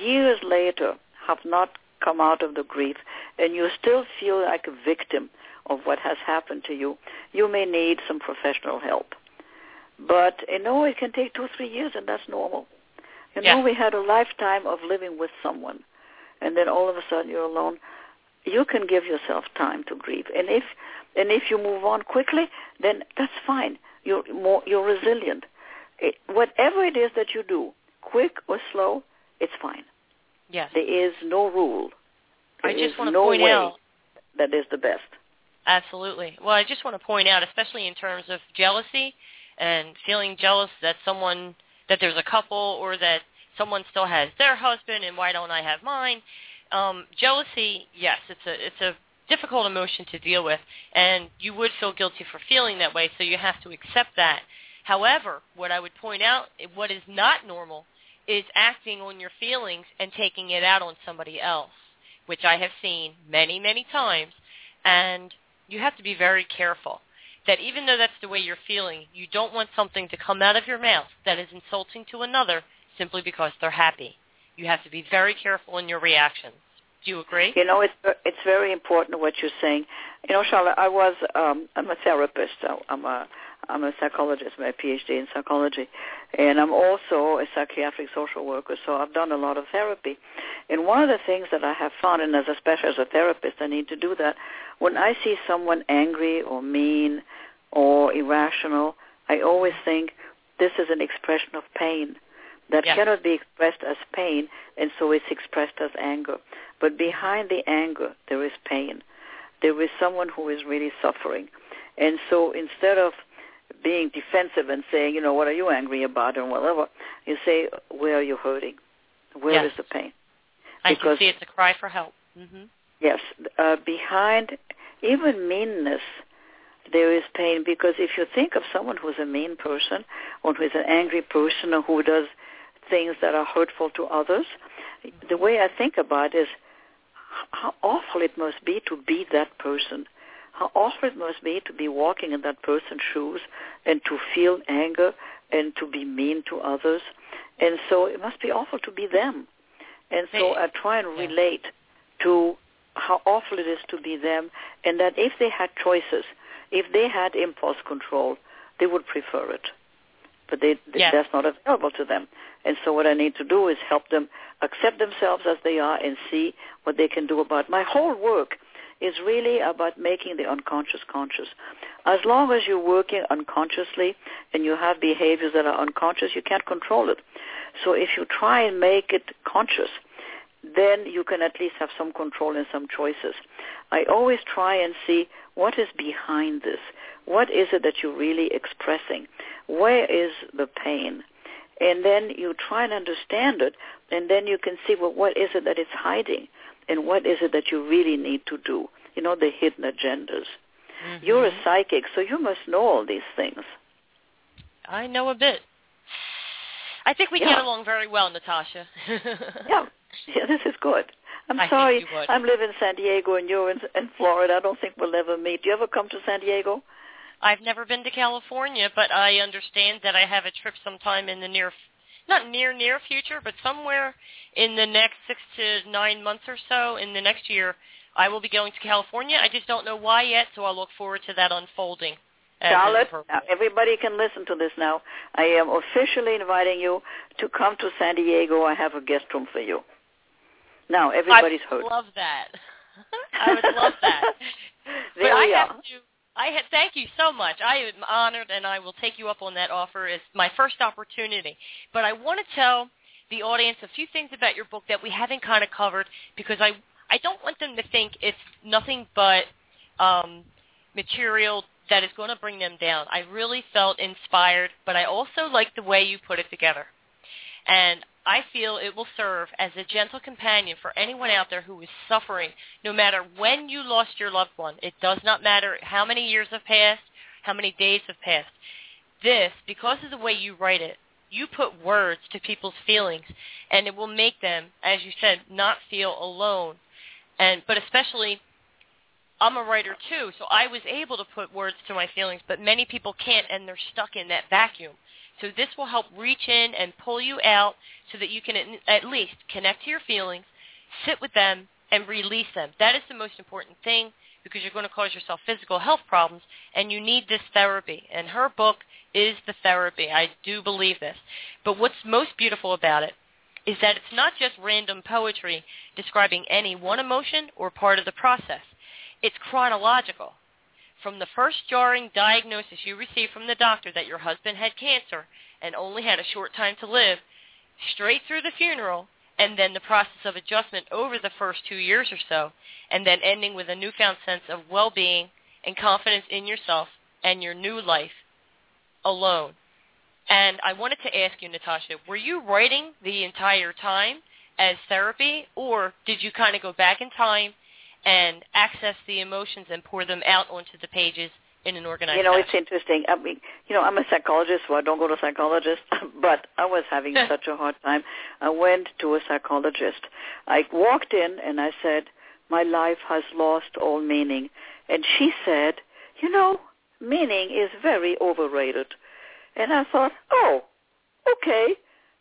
years later have not come out of the grief and you still feel like a victim of what has happened to you, you may need some professional help. But, you know, it can take two or three years, and that's normal. You yeah. know, we had a lifetime of living with someone, and then all of a sudden you're alone. You can give yourself time to grieve. And if and if you move on quickly, then that's fine. You're, more, you're resilient. It, whatever it is that you do, quick or slow, it's fine. Yes. There is no rule. There I just want to no point out that is the best. Absolutely. Well, I just want to point out, especially in terms of jealousy, and feeling jealous that someone, that there's a couple or that someone still has their husband and why don't I have mine? Um, jealousy, yes, it's a it's a difficult emotion to deal with, and you would feel guilty for feeling that way, so you have to accept that. However, what I would point out, what is not normal is acting on your feelings and taking it out on somebody else, which I have seen many, many times, and you have to be very careful. That even though that's the way you're feeling, you don't want something to come out of your mouth that is insulting to another simply because they're happy. You have to be very careful in your reactions. Do you agree? You know, it's it's very important what you're saying. You know, Charlotte, I was um, I'm a therapist. I'm a I'm a psychologist. My P H D in psychology, and I'm also a psychiatric social worker. So I've done a lot of therapy. And one of the things that I have found, and as a special as a therapist, I need to do that. When I see someone angry or mean or irrational, I always think this is an expression of pain that yeah. cannot be expressed as pain, and so it's expressed as anger. But behind the anger, there is pain. there is someone who is really suffering. And so instead of being defensive and saying, you know, what are you angry about and whatever, you say, where are you hurting? Where yes. is the pain? Because, I can see it's a cry for help. Mm-hmm. Yes. Uh, behind even meanness, there is pain, because if you think of someone who's a mean person or who is an angry person or who does things that are hurtful to others, mm-hmm. the way I think about it is how awful it must be to be that person. How awful it must be to be walking in that person's shoes and to feel anger and to be mean to others. And so it must be awful to be them. And so I try and relate to how awful it is to be them, and that if they had choices, if they had impulse control, they would prefer it. But they, yes. that's not available to them. And so what I need to do is help them accept themselves as they are and see what they can do about it. My whole work is really about making the unconscious conscious. As long as you're working unconsciously and you have behaviors that are unconscious, you can't control it. So if you try and make it conscious, then you can at least have some control and some choices. I always try and see what is behind this. What is it that you're really expressing? Where is the pain? And then you try and understand it, and then you can see, well, what is it that it's hiding? And what is it that you really need to do? You know, the hidden agendas. Mm-hmm. You're a psychic, so you must know all these things. I know a bit. I think we yeah. get along very well, Natasha. yeah. yeah, this is good. I'm I sorry, I live in San Diego and you're in, in Florida. I don't think we'll ever meet. Do you ever come to San Diego? I've never been to California, but I understand that I have a trip sometime in the near future. Not near, near future, but somewhere in the next six to nine months or so, in the next year, I will be going to California. I just don't know why yet, so I look forward to that unfolding. Charlotte, everybody can listen to this now. I am officially inviting you to come to San Diego. I have a guest room for you. Now, everybody's heard. I would love that. I would love that. There but we I are. Have to I ha- thank you so much. I am honored, and I will take you up on that offer. It's my first opportunity. But I want to tell the audience a few things about your book that we haven't kind of covered, because I, I don't want them to think it's nothing but um, material that is going to bring them down. I really felt inspired, but I also like the way you put it together. And I feel it will serve as a gentle companion for anyone out there who is suffering, no matter when you lost your loved one. It does not matter how many years have passed, how many days have passed. This, because of the way you write it, you put words to people's feelings, and it will make them, as you said, not feel alone. And but especially, I'm a writer too, so I was able to put words to my feelings, but many people can't, and they're stuck in that vacuum. So this will help reach in and pull you out so that you can at least connect to your feelings, sit with them, and release them. That is the most important thing, because you're going to cause yourself physical health problems, and you need this therapy. And her book is the therapy. I do believe this. But what's most beautiful about it is that it's not just random poetry describing any one emotion or part of the process. It's chronological. From the first jarring diagnosis you received from the doctor that your husband had cancer and only had a short time to live, straight through the funeral, and then the process of adjustment over the first two years or so, and then ending with a newfound sense of well-being and confidence in yourself and your new life alone. And I wanted to ask you, Natasha, were you writing the entire time as therapy, or did you kind of go back in time and access the emotions and pour them out onto the pages in an organized fashion? You know, it's interesting. I mean, you know, I'm a psychologist, so I don't go to psychologists, but I was having such a hard time. I went to a psychologist. I walked in, and I said, my life has lost all meaning. And she said, you know, meaning is very overrated. And I thought, oh, okay,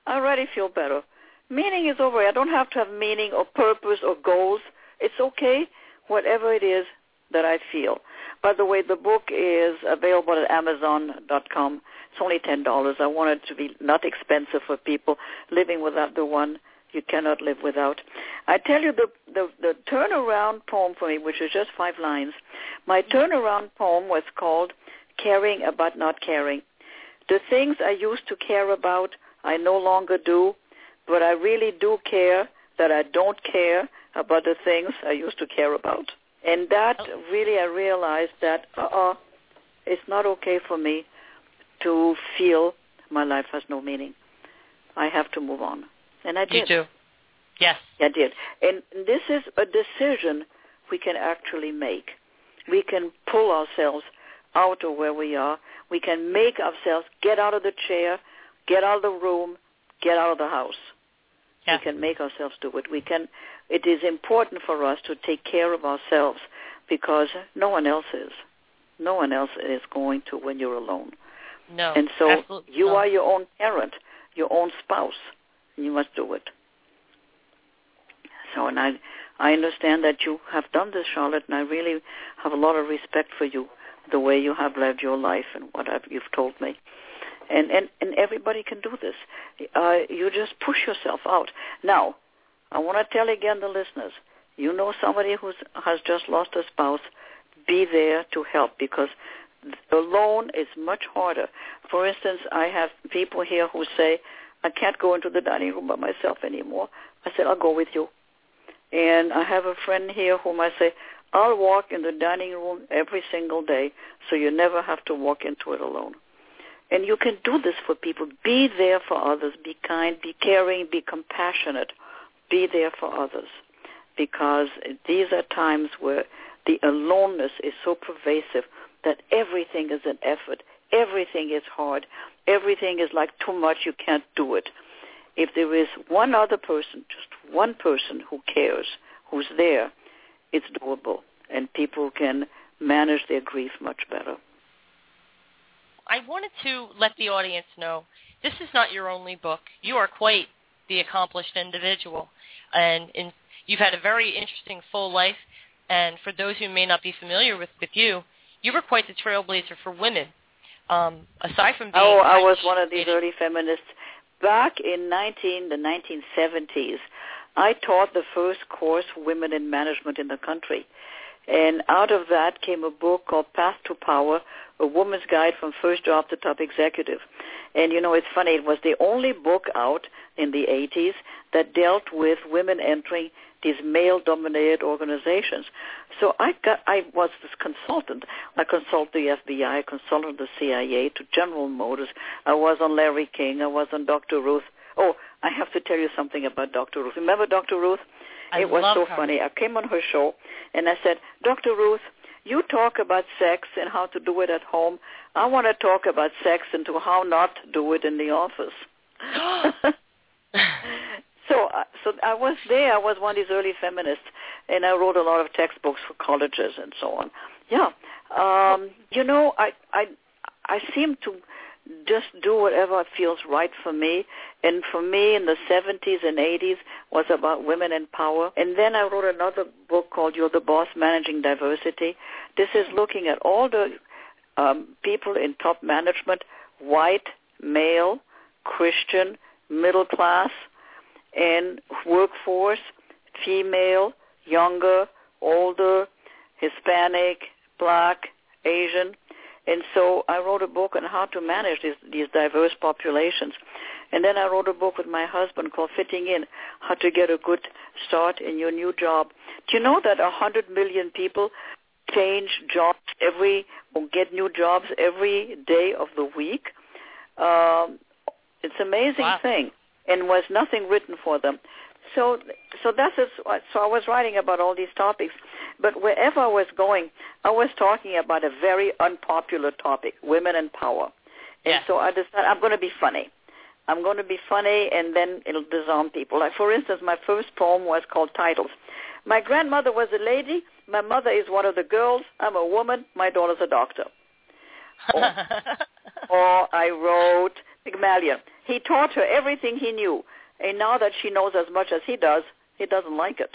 I already feel better. Meaning is overrated. I don't have to have meaning or purpose or goals. It's okay, whatever it is that I feel. By the way, the book is available at amazon dot com. It's only ten dollars. I want it to be not expensive for people living without the one you cannot live without. I tell you the, the, the turnaround poem for me, which is just five lines. My turnaround poem was called Caring About Not Caring. The things I used to care about, I no longer do, but I really do care that I don't care about the things I used to care about. And that really, I realized that, uh-uh, it's not okay for me to feel my life has no meaning. I have to move on. And I did. You do. Yes. I did. And this is a decision we can actually make. We can pull ourselves out of where we are. We can make ourselves get out of the chair, get out of the room, get out of the house. Yeah. We can make ourselves do it. We can. It is important for us to take care of ourselves because no one else is. No one else is going to when you're alone. No. And so you no. are your own parent, your own spouse, and you must do it. So, and I, I understand that you have done this, Charlotte, and I really have a lot of respect for you, the way you have lived your life and what I've, you've told me. And, and, and everybody can do this. Uh, you just push yourself out. Now, I want to tell again the listeners, you know somebody who has just lost a spouse, be there to help because alone is much harder. For instance, I have people here who say, I can't go into the dining room by myself anymore. I said, I'll go with you. And I have a friend here whom I say, I'll walk in the dining room every single day so you never have to walk into it alone. And you can do this for people. Be there for others. Be kind, be caring, be compassionate. Be there for others because these are times where the aloneness is so pervasive that everything is an effort. Everything is hard. Everything is like too much. You can't do it. If there is one other person, just one person who cares, who's there, it's doable, and people can manage their grief much better. I wanted to let the audience know this is not your only book. You are quite the accomplished individual, and in, you've had a very interesting full life, and for those who may not be familiar with, with you, you were quite the trailblazer for women. Um, aside from being... Oh, I was one of these early feminists. Back in nineteen the nineteen seventies, I taught the first course, Women in Management in the Country. And out of that came a book called Paths to Power: A Woman's Guide from First Job to Top Executive. And, you know, it's funny. It was the only book out in the eighties that dealt with women entering these male-dominated organizations. So I got, I was this consultant. I consulted the F B I. I consulted the C I A to General Motors. I was on Larry King. I was on Doctor Ruth. Oh, I have to tell you something about Doctor Ruth. Remember Doctor Ruth? I it was so her. funny. I came on her show, and I said, Doctor Ruth, you talk about sex and how to do it at home. I want to talk about sex and to how not to do it in the office. so, so I was there. I was one of these early feminists, and I wrote a lot of textbooks for colleges and so on. Yeah. Um, you know, I, I, I seem to just do whatever feels right for me. And for me, in the seventies and eighties, was about women in power. And then I wrote another book called You're the Boss, Managing Diversity. This is looking at all the um, people in top management, white, male, Christian, middle class, and workforce, female, younger, older, Hispanic, black, Asian. And so I wrote a book on how to manage these, these diverse populations. And then I wrote a book with my husband called Fitting In, How to Get a Good Start in Your New Job. Do you know that one hundred million people change jobs every, or get new jobs every day of the week? Um, it's an amazing wow. thing, and was nothing written for them. So, so that's it. So I was writing about all these topics, but wherever I was going, I was talking about a very unpopular topic: women and power. And yeah. so I decided I'm going to be funny. I'm going to be funny, and then it'll disarm people. Like, for instance, my first poem was called "Titles." My grandmother was a lady. My mother is one of the girls. I'm a woman. My daughter's a doctor. Or, or I wrote Pygmalion. He taught her everything he knew. And now that she knows as much as he does, he doesn't like it.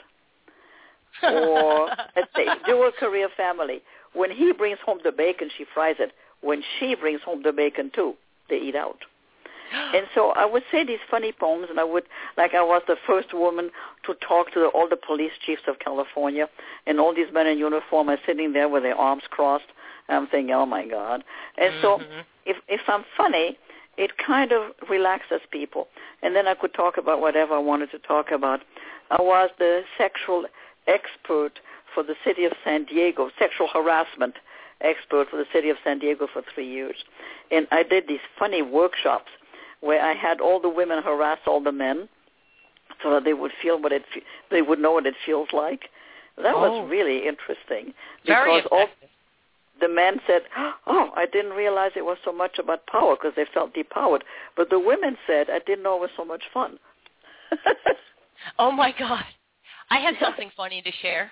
Or, let's say, dual career family. When he brings home the bacon, she fries it. When she brings home the bacon, too, they eat out. And so I would say these funny poems, and I would, like I was the first woman to talk to the, all the police chiefs of California, and all these men in uniform are sitting there with their arms crossed, and I'm thinking, oh, my God. And mm-hmm. so if if I'm funny, it kind of relaxes people. And then I could talk about whatever I wanted to talk about. I was the sexual expert for the city of San Diego, sexual harassment expert for the city of San Diego for three years. And I did these funny workshops where I had all the women harass all the men so that they would feel what it, they would know what it feels like. That oh. was really interesting. Very because all the men said, oh, I didn't realize it was so much about power because they felt depowered. But the women said, I didn't know it was so much fun. Oh, my God. I had something funny to share.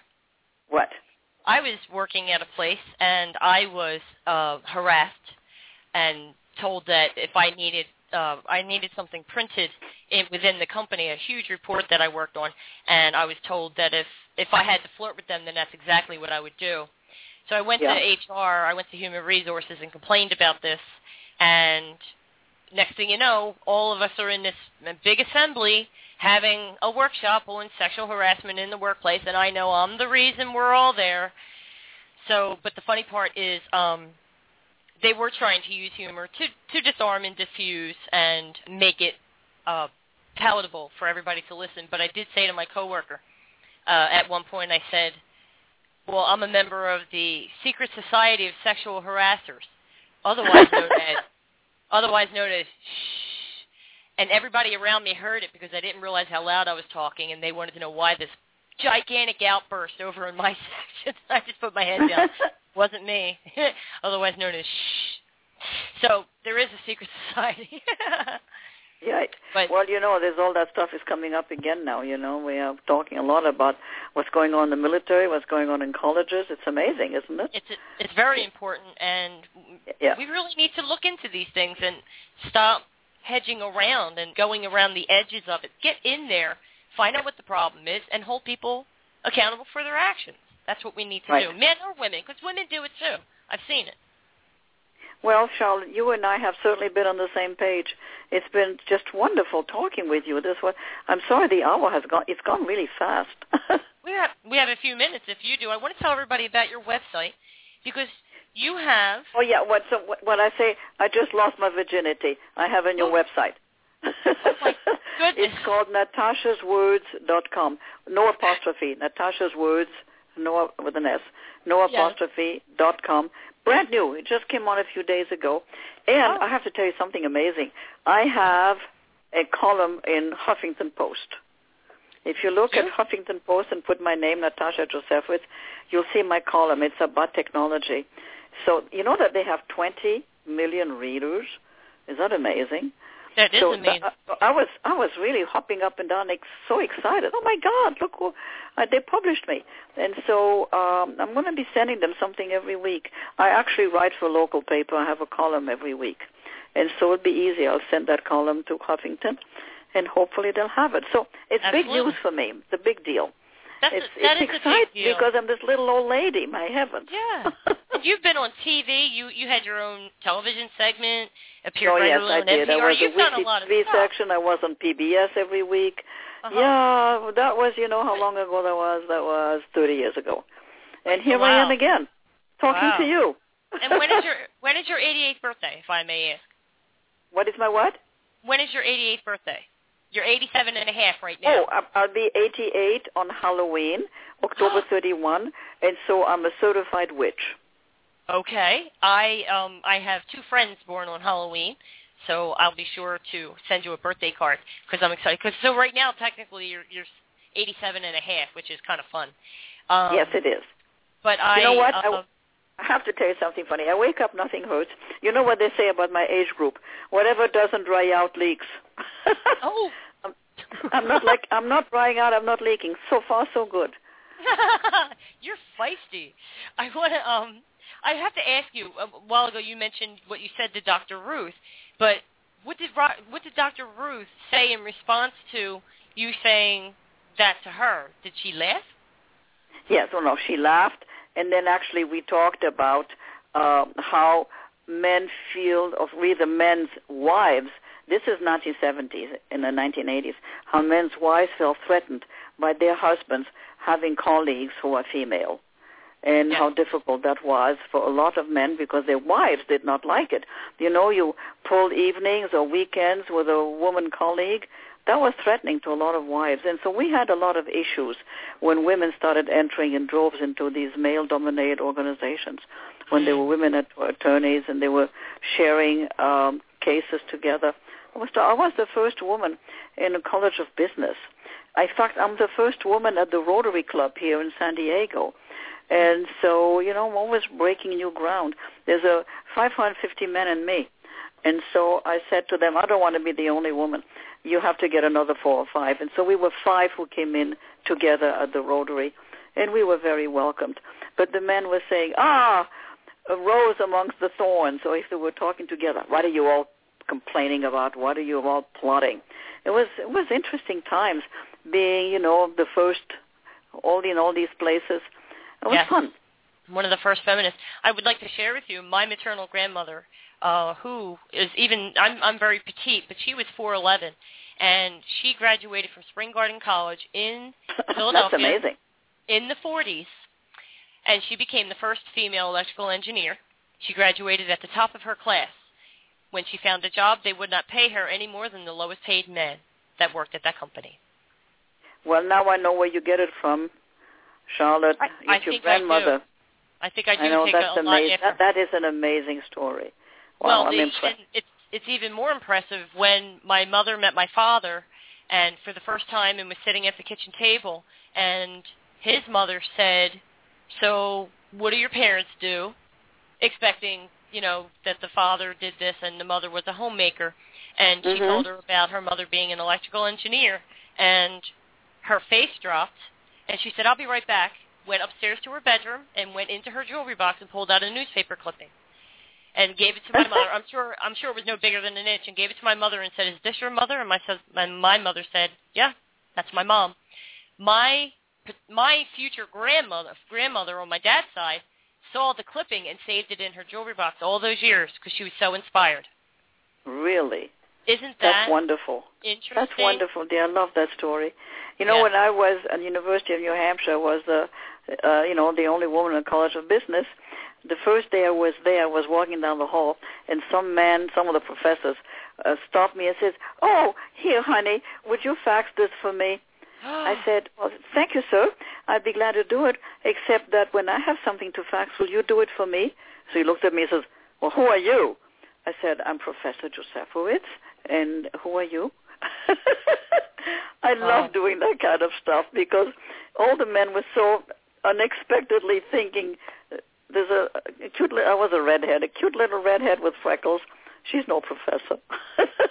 What? I was working at a place, and I was uh, harassed and told that if I needed uh, I needed something printed in, within the company, a huge report that I worked on, and I was told that if, if I had to flirt with them, then that's exactly what I would do. So I went yeah. to H R, I went to Human Resources and complained about this, and next thing you know, all of us are in this big assembly having a workshop on sexual harassment in the workplace, and I know I'm the reason we're all there. So, but the funny part is um, they were trying to use humor to, to disarm and diffuse and make it uh, palatable for everybody to listen. But I did say to my coworker uh, at one point, I said, well, I'm a member of the Secret Society of Sexual Harassers, otherwise known as, otherwise known as shh. And everybody around me heard it because I didn't realize how loud I was talking, and they wanted to know why this gigantic outburst over in my section. I just put my head down. Wasn't me, otherwise known as shh. So there is a secret society. Yeah. But, well, you know, there's all that stuff is coming up again now, you know. We are talking a lot about what's going on in the military, what's going on in colleges. It's amazing, isn't it? It's, it's very important, and yeah. we really need to look into these things and stop hedging around and going around the edges of it. Get in there, find out what the problem is, and hold people accountable for their actions. That's what we need to right. do, men or women, because women do it too. I've seen it. Well, Charlotte, you and I have certainly been on the same page. It's been just wonderful talking with you. This was, I'm sorry the hour has gone. It's gone really fast. we have we have a few minutes if you do. I want to tell everybody about your website because you have... Oh, yeah. What, so when I say I just lost my virginity, I have a new oh. website. Oh, my goodness. It's called natasha's words dot com. No apostrophe. Natasha's Words, no, with an S. No apostrophe, yeah. dot com. Brand new. It just came on a few days ago. And oh. I have to tell you something amazing. I have a column in Huffington Post. If you look at Huffington Post and put my name, Natasha Josefowitz, you'll see my column. It's about technology. So you know that they have twenty million readers. Is that amazing? That is so amazing. Th- I was I was really hopping up and down, like, so excited. Oh my God! Look, who, uh, they published me, and so um, I'm going to be sending them something every week. I actually write for a local paper. I have a column every week, and so it'll be easy. I'll send that column to Huffington, and hopefully they'll have it. So it's Absolutely. big news for me. It's a big deal. That's it's, a, that it's is exciting a big deal. Because I'm this little old lady. My heavens. Yeah. You've been on T V. You you had your own television segment. Appeared oh, yes, I did. N P R. I was You've done a lot of T V stuff. Section. I was on P B S every week. Uh-huh. Yeah, that was, you know, how long ago that was? That was thirty years ago. And here wow. I am again, talking wow. to you. And when is your when is your eighty-eighth birthday, if I may ask? What is my what? When is your eighty-eighth birthday? You're eighty-seven and a half right now. Oh, I'll be eighty-eight on Halloween, October thirty-first, and so I'm a certified witch. Okay. I um I have two friends born on Halloween, so I'll be sure to send you a birthday card because I'm excited. Cause so right now, technically, you're, you're eighty-seven and a half, which is kind of fun. Um, yes, it is. But I, you know what? Uh, I w- I have to tell you something funny. I wake up, nothing hurts. You know what they say about my age group? Whatever doesn't dry out leaks. Oh. I'm, I'm not like I'm not drying out. I'm not leaking. So far, so good. You're feisty. I want to. Um, I have to ask you. A while ago, you mentioned what you said to Doctor Ruth, but what did what did Doctor Ruth say in response to you saying that to her? Did she laugh? Yes. Well, no, she laughed. And then actually we talked about uh, how men feel, of we the men's wives, this is nineteen seventies and the nineteen eighties, how men's wives felt threatened by their husbands having colleagues who are female. and yes. how difficult that was for a lot of men because their wives did not like it. You know, you pulled evenings or weekends with a woman colleague. That was threatening to a lot of wives. And so we had a lot of issues when women started entering in droves into these male-dominated organizations, when there were women attorneys and they were sharing um, cases together. I was, I was the first woman in a college of business. In fact, I'm the first woman at the Rotary Club here in San Diego. And so, you know, I'm always breaking new ground. There's a five hundred fifty men in me. And so I said to them, I don't want to be the only woman. You have to get another four or five. And so we were five who came in together at the Rotary, and we were very welcomed. But the men were saying, ah, a rose amongst the thorns. So if they were talking together, what are you all complaining about? What are you all plotting? It was it was interesting times being, you know, the first all in all these places. It was yes. fun. One of the first feminists. I would like to share with you my maternal grandmother, uh, who is even, I'm, I'm very petite, but she was four eleven, and she graduated from Spring Garden College in Philadelphia. That's amazing. In the forties, and she became the first female electrical engineer. She graduated at the top of her class. When she found a job, they would not pay her any more than the lowest paid man that worked at that company. Well, now I know where you get it from, Charlotte. I, it's I your think grandmother. I do. I think I do I know, take that's a, a lot that, that is an amazing story. Wow, well, I'm impressed. It's, it's even more impressive when my mother met my father, and for the first time, and was sitting at the kitchen table, and his mother said, "So, what do your parents do?" Expecting, you know, that the father did this, and the mother was a homemaker, and she mm-hmm. told her about her mother being an electrical engineer, and her face dropped, and she said, "I'll be right back." Went upstairs to her bedroom and went into her jewelry box and pulled out a newspaper clipping and gave it to my mother. I'm sure I'm sure it was no bigger than an inch, and gave it to my mother and said, "Is this your mother?" And my, and my mother said, "Yeah, that's my mom." My my future grandmother, grandmother on my dad's side saw the clipping and saved it in her jewelry box all those years because she was so inspired. Really? Isn't that That's wonderful. Interesting? That's wonderful, dear. I love that story. You know, yeah. when I was at the University of New Hampshire, I was the, uh, you know, the only woman in the College of Business. The first day I was there, I was walking down the hall, and some man, some of the professors, uh, stopped me and says, "Oh, here, honey, would you fax this for me?" I said, "Well, thank you, sir. I'd be glad to do it, except that when I have something to fax, will you do it for me?" So he looked at me and says, "Well, who are you?" I said, "I'm Professor Josefowitz, and who are you?" I oh. love doing that kind of stuff because all the men were so unexpectedly thinking, there's a, a cute little, I was a redhead, a cute little redhead with freckles. She's no professor.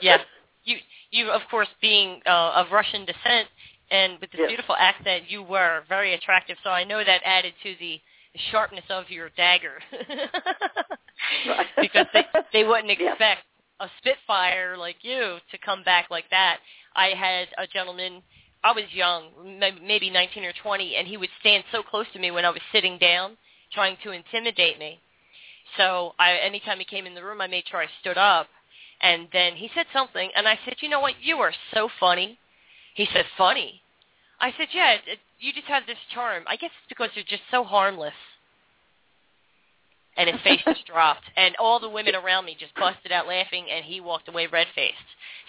yeah. You, you of course, being uh, of Russian descent and with the yes. beautiful accent, you were very attractive. So I know that added to the sharpness of your dagger because they, they wouldn't expect yeah. a spitfire like you to come back like that. I had a gentleman, I was young, maybe nineteen or twenty, and he would stand so close to me when I was sitting down trying to intimidate me. So I, anytime he came in the room, I made sure I stood up, and then he said something, and I said, "You know what, you are so funny." He said, "Funny?" I said, "Yeah, it, you just have this charm. I guess it's because you're just so harmless." And his face just dropped. And all the women around me just busted out laughing, and he walked away red-faced.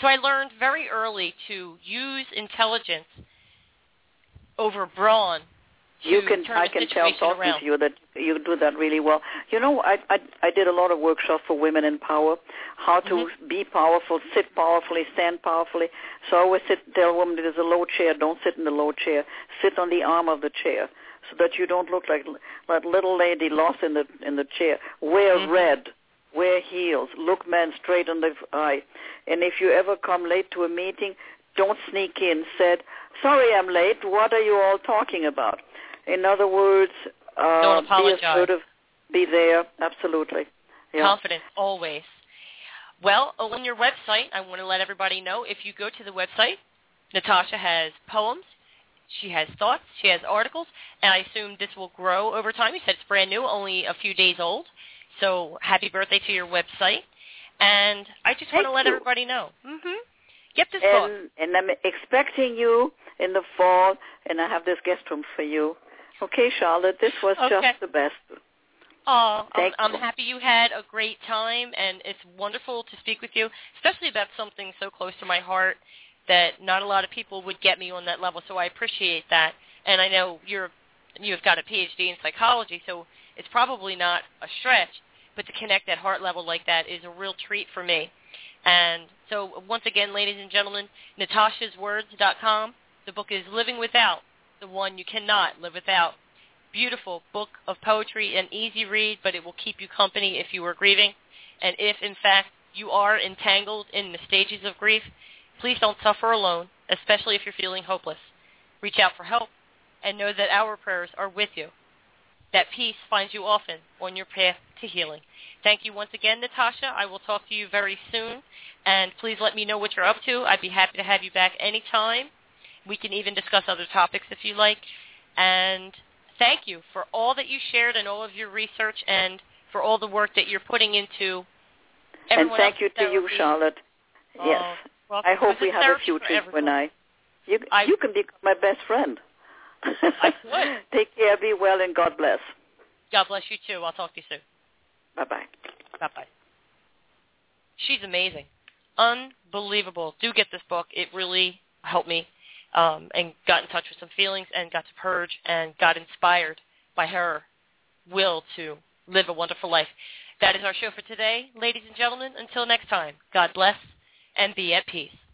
So I learned very early to use intelligence over brawn. You can, I can tell talking to you that you do that really well. You know, I, I, I did a lot of workshops for women in power, how to mm-hmm. be powerful, sit powerfully, stand powerfully. So I always sit, tell women there's a low chair, don't sit in the low chair. Sit on the arm of the chair so that you don't look like that little lady lost in the in the chair. Wear mm-hmm. red. Wear heels. Look men straight in the eye. And if you ever come late to a meeting, don't sneak in. Said, "Sorry I'm late. What are you all talking about?" In other words, uh, don't apologize. Be assertive, be there, absolutely. Yeah. Confidence, always. Well, on your website, I want to let everybody know, if you go to the website, Natasha has poems, she has thoughts, she has articles, and I assume this will grow over time. You said it's brand new, only a few days old, so happy birthday to your website. And I just Thank want to let you. everybody know. Mm-hmm. Get this and, book. And I'm expecting you in the fall, and I have this guest room for you. Okay, Charlotte, this was okay. just the best. Oh, I'm, I'm happy you had a great time, and it's wonderful to speak with you, especially about something so close to my heart that not a lot of people would get me on that level, so I appreciate that. And I know you're, you've got a P H D in psychology, so it's probably not a stretch, but to connect at heart level like that is a real treat for me. And so once again, ladies and gentlemen, natasha's words dot com, the book is Living Without the One You Cannot Live Without. Beautiful book of poetry, an easy read, but it will keep you company if you are grieving. And if, in fact, you are entangled in the stages of grief, please don't suffer alone, especially if you're feeling hopeless. Reach out for help and know that our prayers are with you. That peace finds you often on your path to healing. Thank you once again, Natasha. I will talk to you very soon, and please let me know what you're up to. I'd be happy to have you back anytime. We can even discuss other topics if you like. And thank you for all that you shared and all of your research and for all the work that you're putting into everyone. And thank you to you, Charlotte. Yes. Uh, I hope we have a future when I... You, I, you can be my best friend. I would. Take care, be well, and God bless. God bless you, too. I'll talk to you soon. Bye-bye. Bye-bye. She's amazing. Unbelievable. Do get this book. It really helped me. Um, and got in touch with some feelings and got to purge and got inspired by her will to live a wonderful life. That is our show for today, ladies and gentlemen. Until next time, God bless and be at peace.